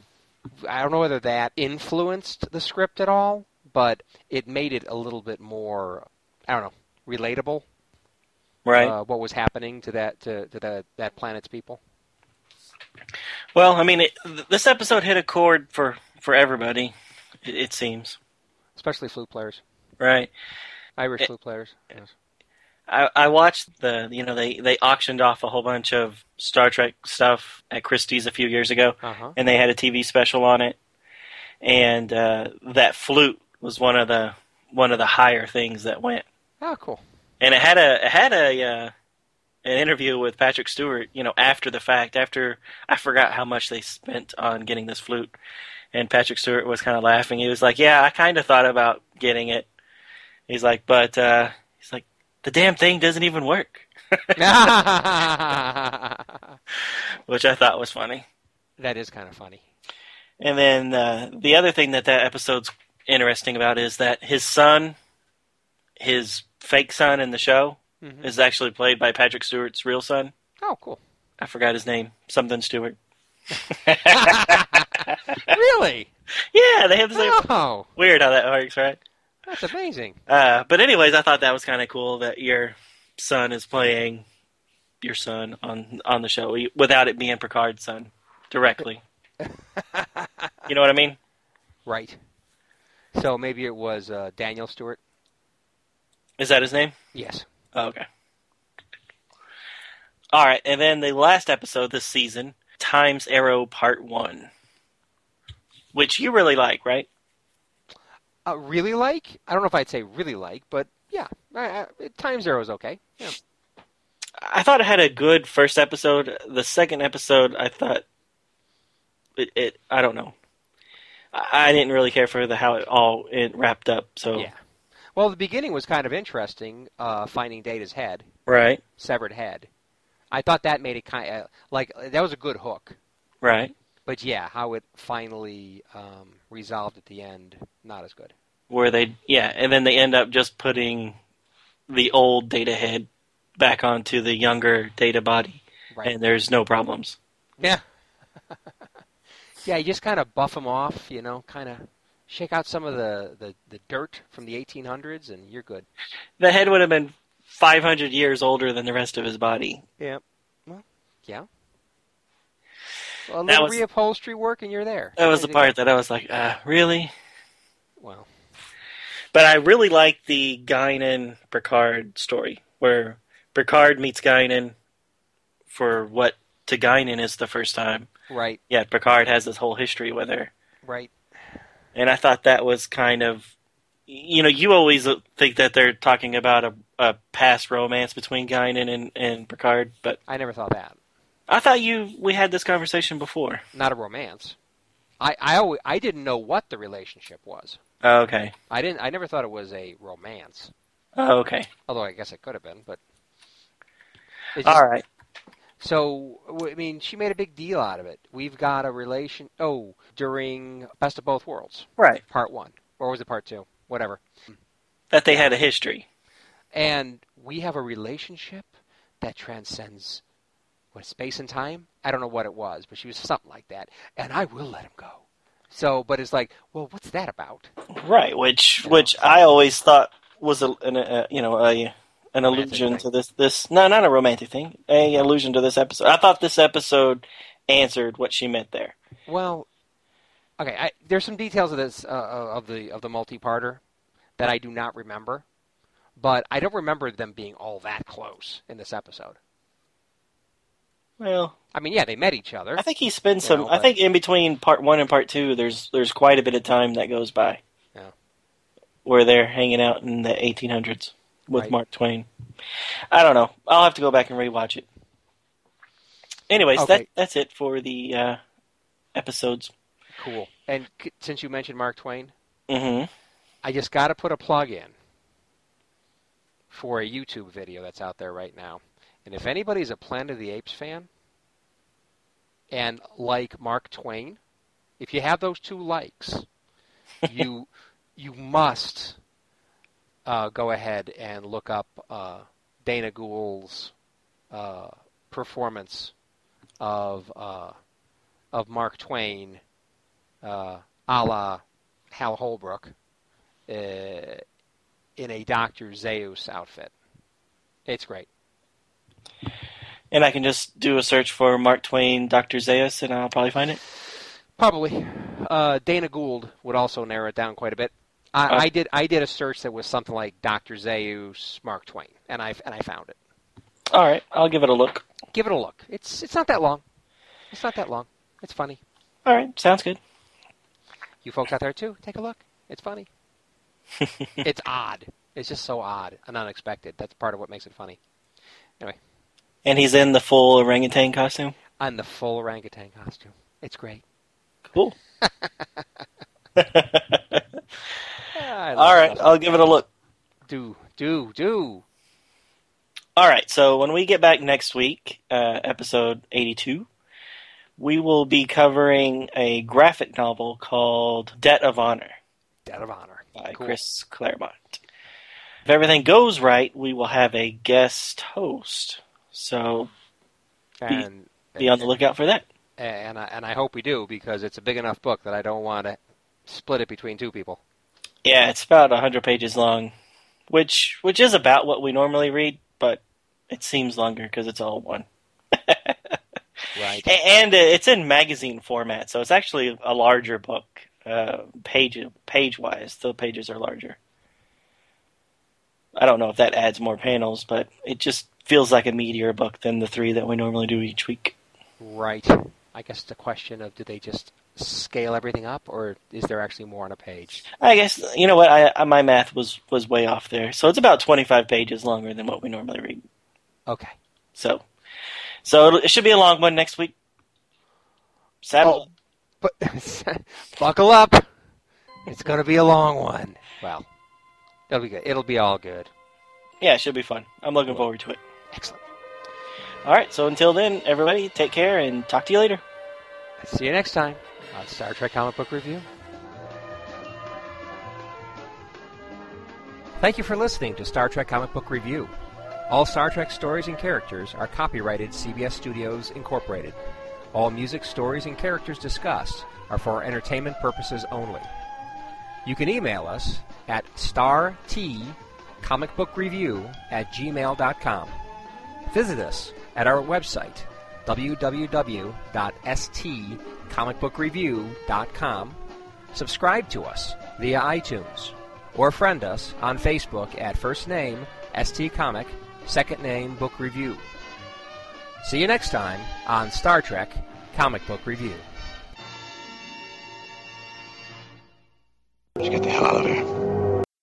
I don't know whether that influenced the script at all. But it made it a little bit more, I don't know, relatable. Right. Uh, what was happening to that to, to the, that planet's people? Well, I mean, it, this episode hit a chord for, for everybody, it, it seems. Especially flute players. Right. Irish it, flute players. Yes. I, I watched the, you know, they, they auctioned off a whole bunch of Star Trek stuff at Christie's a few years ago, uh-huh. and they had a T V special on it, and uh, that flute was one of the one of the higher things that went. Oh, cool! And it had a it had a uh, an interview with Patrick Stewart. You know, after the fact, after I forgot how much they spent on getting this flute, and Patrick Stewart was kind of laughing. He was like, "Yeah, I kind of thought about getting it." He's like, "But uh, he's like, the damn thing doesn't even work," which I thought was funny. That is kind of funny. And then uh, the other thing that that episode's interesting about is that his son, his fake son in the show, mm-hmm. is actually played by Patrick Stewart's real son. Oh, cool. I forgot his name. Something Stewart. Really? Yeah, they have the same. Oh. Weird how that works, right? That's amazing. Uh, but anyways, I thought that was kind of cool that your son is playing your son on, on the show without it being Picard's son directly. You know what I mean? Right. So maybe it was uh, Daniel Stewart. Is that his name? Yes. Oh, okay. All right, and then the last episode this season, Time's Arrow Part one, which you really like, right? Uh, really like? I don't know if I'd say really like, but yeah, I, I, Time's Arrow is okay. Yeah. I thought it had a good first episode. The second episode, I thought... It, it, I don't know. I, I didn't really care for the how it all it wrapped up. So yeah. Well, the beginning was kind of interesting. Uh, finding Data's head, right? Severed head. I thought that made it kind of like that was a good hook, right? But yeah, how it finally um, resolved at the end, not as good. Where they yeah, and then they end up just putting the old Data head back onto the younger Data body, right. And there's no problems. Yeah. Yeah, you just kind of buff them off, you know, kind of shake out some of the, the, the dirt from the eighteen hundreds, and you're good. The head would have been five hundred years older than the rest of his body. Yeah. Well, yeah. Well, a little was, reupholstery work, and you're there. That was the part that I was like, uh, really? Well. But I really like the Guinan-Picard story, where Picard meets Guinan for what to Guinan is the first time. Right. Yeah, Picard has this whole history with her. Right. And I thought that was kind of, you know, you always think that they're talking about a, a past romance between Guinan and, and Picard, but I never thought that. I thought you we had this conversation before. Not a romance. I I, always, I didn't know what the relationship was. Oh, okay. I didn't. I never thought it was a romance. Oh, okay. Although I guess it could have been, but. Just, all right. So, I mean, she made a big deal out of it. We've got a relation... Oh, during Best of Both Worlds. Right. Part one. Or was it part two? Whatever. That they had a history. And we have a relationship that transcends what, space and time? I don't know what it was, but she was something like that. And I will let him go. So, but it's like, well, what's that about? Right, which you which know, so. I always thought was, a, an, a you know, a... An allusion to this, this no, not a romantic thing. A allusion to this episode. I thought this episode answered what she meant there. Well, okay. I, there's some details of this uh, of the of the multi-parter that I do not remember. but I don't remember them being all that close in this episode. Well, I mean, yeah, they met each other. I think he spends some. Know, I think in between part one and part two, there's there's quite a bit of time that goes by. Yeah, where they're hanging out in the eighteen hundreds with right. Mark Twain. I don't know. I'll have to go back and rewatch it. Anyways, okay. that that's it for the uh, episodes. Cool. And c- since you mentioned Mark Twain, mm-hmm. I just got to put a plug in for a YouTube video that's out there right now. And if anybody's a Planet of the Apes fan, and like Mark Twain, if you have those two likes, you you must uh, go ahead and look up uh, Dana Gould's uh, performance of uh, of Mark Twain, uh, a la Hal Holbrook, uh, in a Doctor Zeus outfit. It's great. And I can just do a search for Mark Twain, Doctor Zeus, and I'll probably find it? Probably. Uh, Dana Gould would also narrow it down quite a bit. I, uh, I did I did a search that was something like Doctor Zeus, Mark Twain, and I and I found it. All right. I'll give it a look. Give it a look. It's it's not that long. It's not that long. It's funny. All right. Sounds good. You folks out there, too, take a look. It's funny. It's odd. It's just so odd and unexpected. That's part of what makes it funny. Anyway. And he's in the full orangutan costume? I'm the full orangutan costume. It's great. Cool. All right, I'll give it a look. Do, do, do. All right, so when we get back next week, uh, episode eighty-two, we will be covering a graphic novel called Debt of Honor. Debt of Honor. By cool. Chris Claremont. If everything goes right, we will have a guest host. So be, and, be on the lookout for that. And I, and I hope we do, because it's a big enough book that I don't want to split it between two people. Yeah, it's about one hundred pages long, which which is about what we normally read, but it seems longer because it's all one. Right. And it's in magazine format, so it's actually a larger book, uh, page page-wise. The pages are larger. I don't know if that adds more panels, but it just feels like a meatier book than the three that we normally do each week. Right. I guess the question of, do they just scale everything up, or is there actually more on a page? I guess, you know what, I, I, my math was, was way off there. So it's about twenty-five pages longer than what we normally read. Okay. So so it'll, it should be a long one next week. Saddle oh, but buckle up. It's going to be a long one. Well, it'll be good. It'll be all good. Yeah, it should be fun. I'm looking forward to it. Excellent. All right, so until then, everybody, take care and talk to you later. See you next time on Star Trek Comic Book Review. Thank you for listening to Star Trek Comic Book Review. All Star Trek stories and characters are copyrighted C B S Studios Incorporated. All music, stories, and characters discussed are for entertainment purposes only. You can email us at star t comic book review at gmail dot com. Visit us at our website, w w w dot s t comic book review dot com. Subscribe to us via iTunes, or friend us on Facebook at first name S T Comic, second name Book Review. See you next time on Star Trek Comic Book Review. Let's get the hell out of here.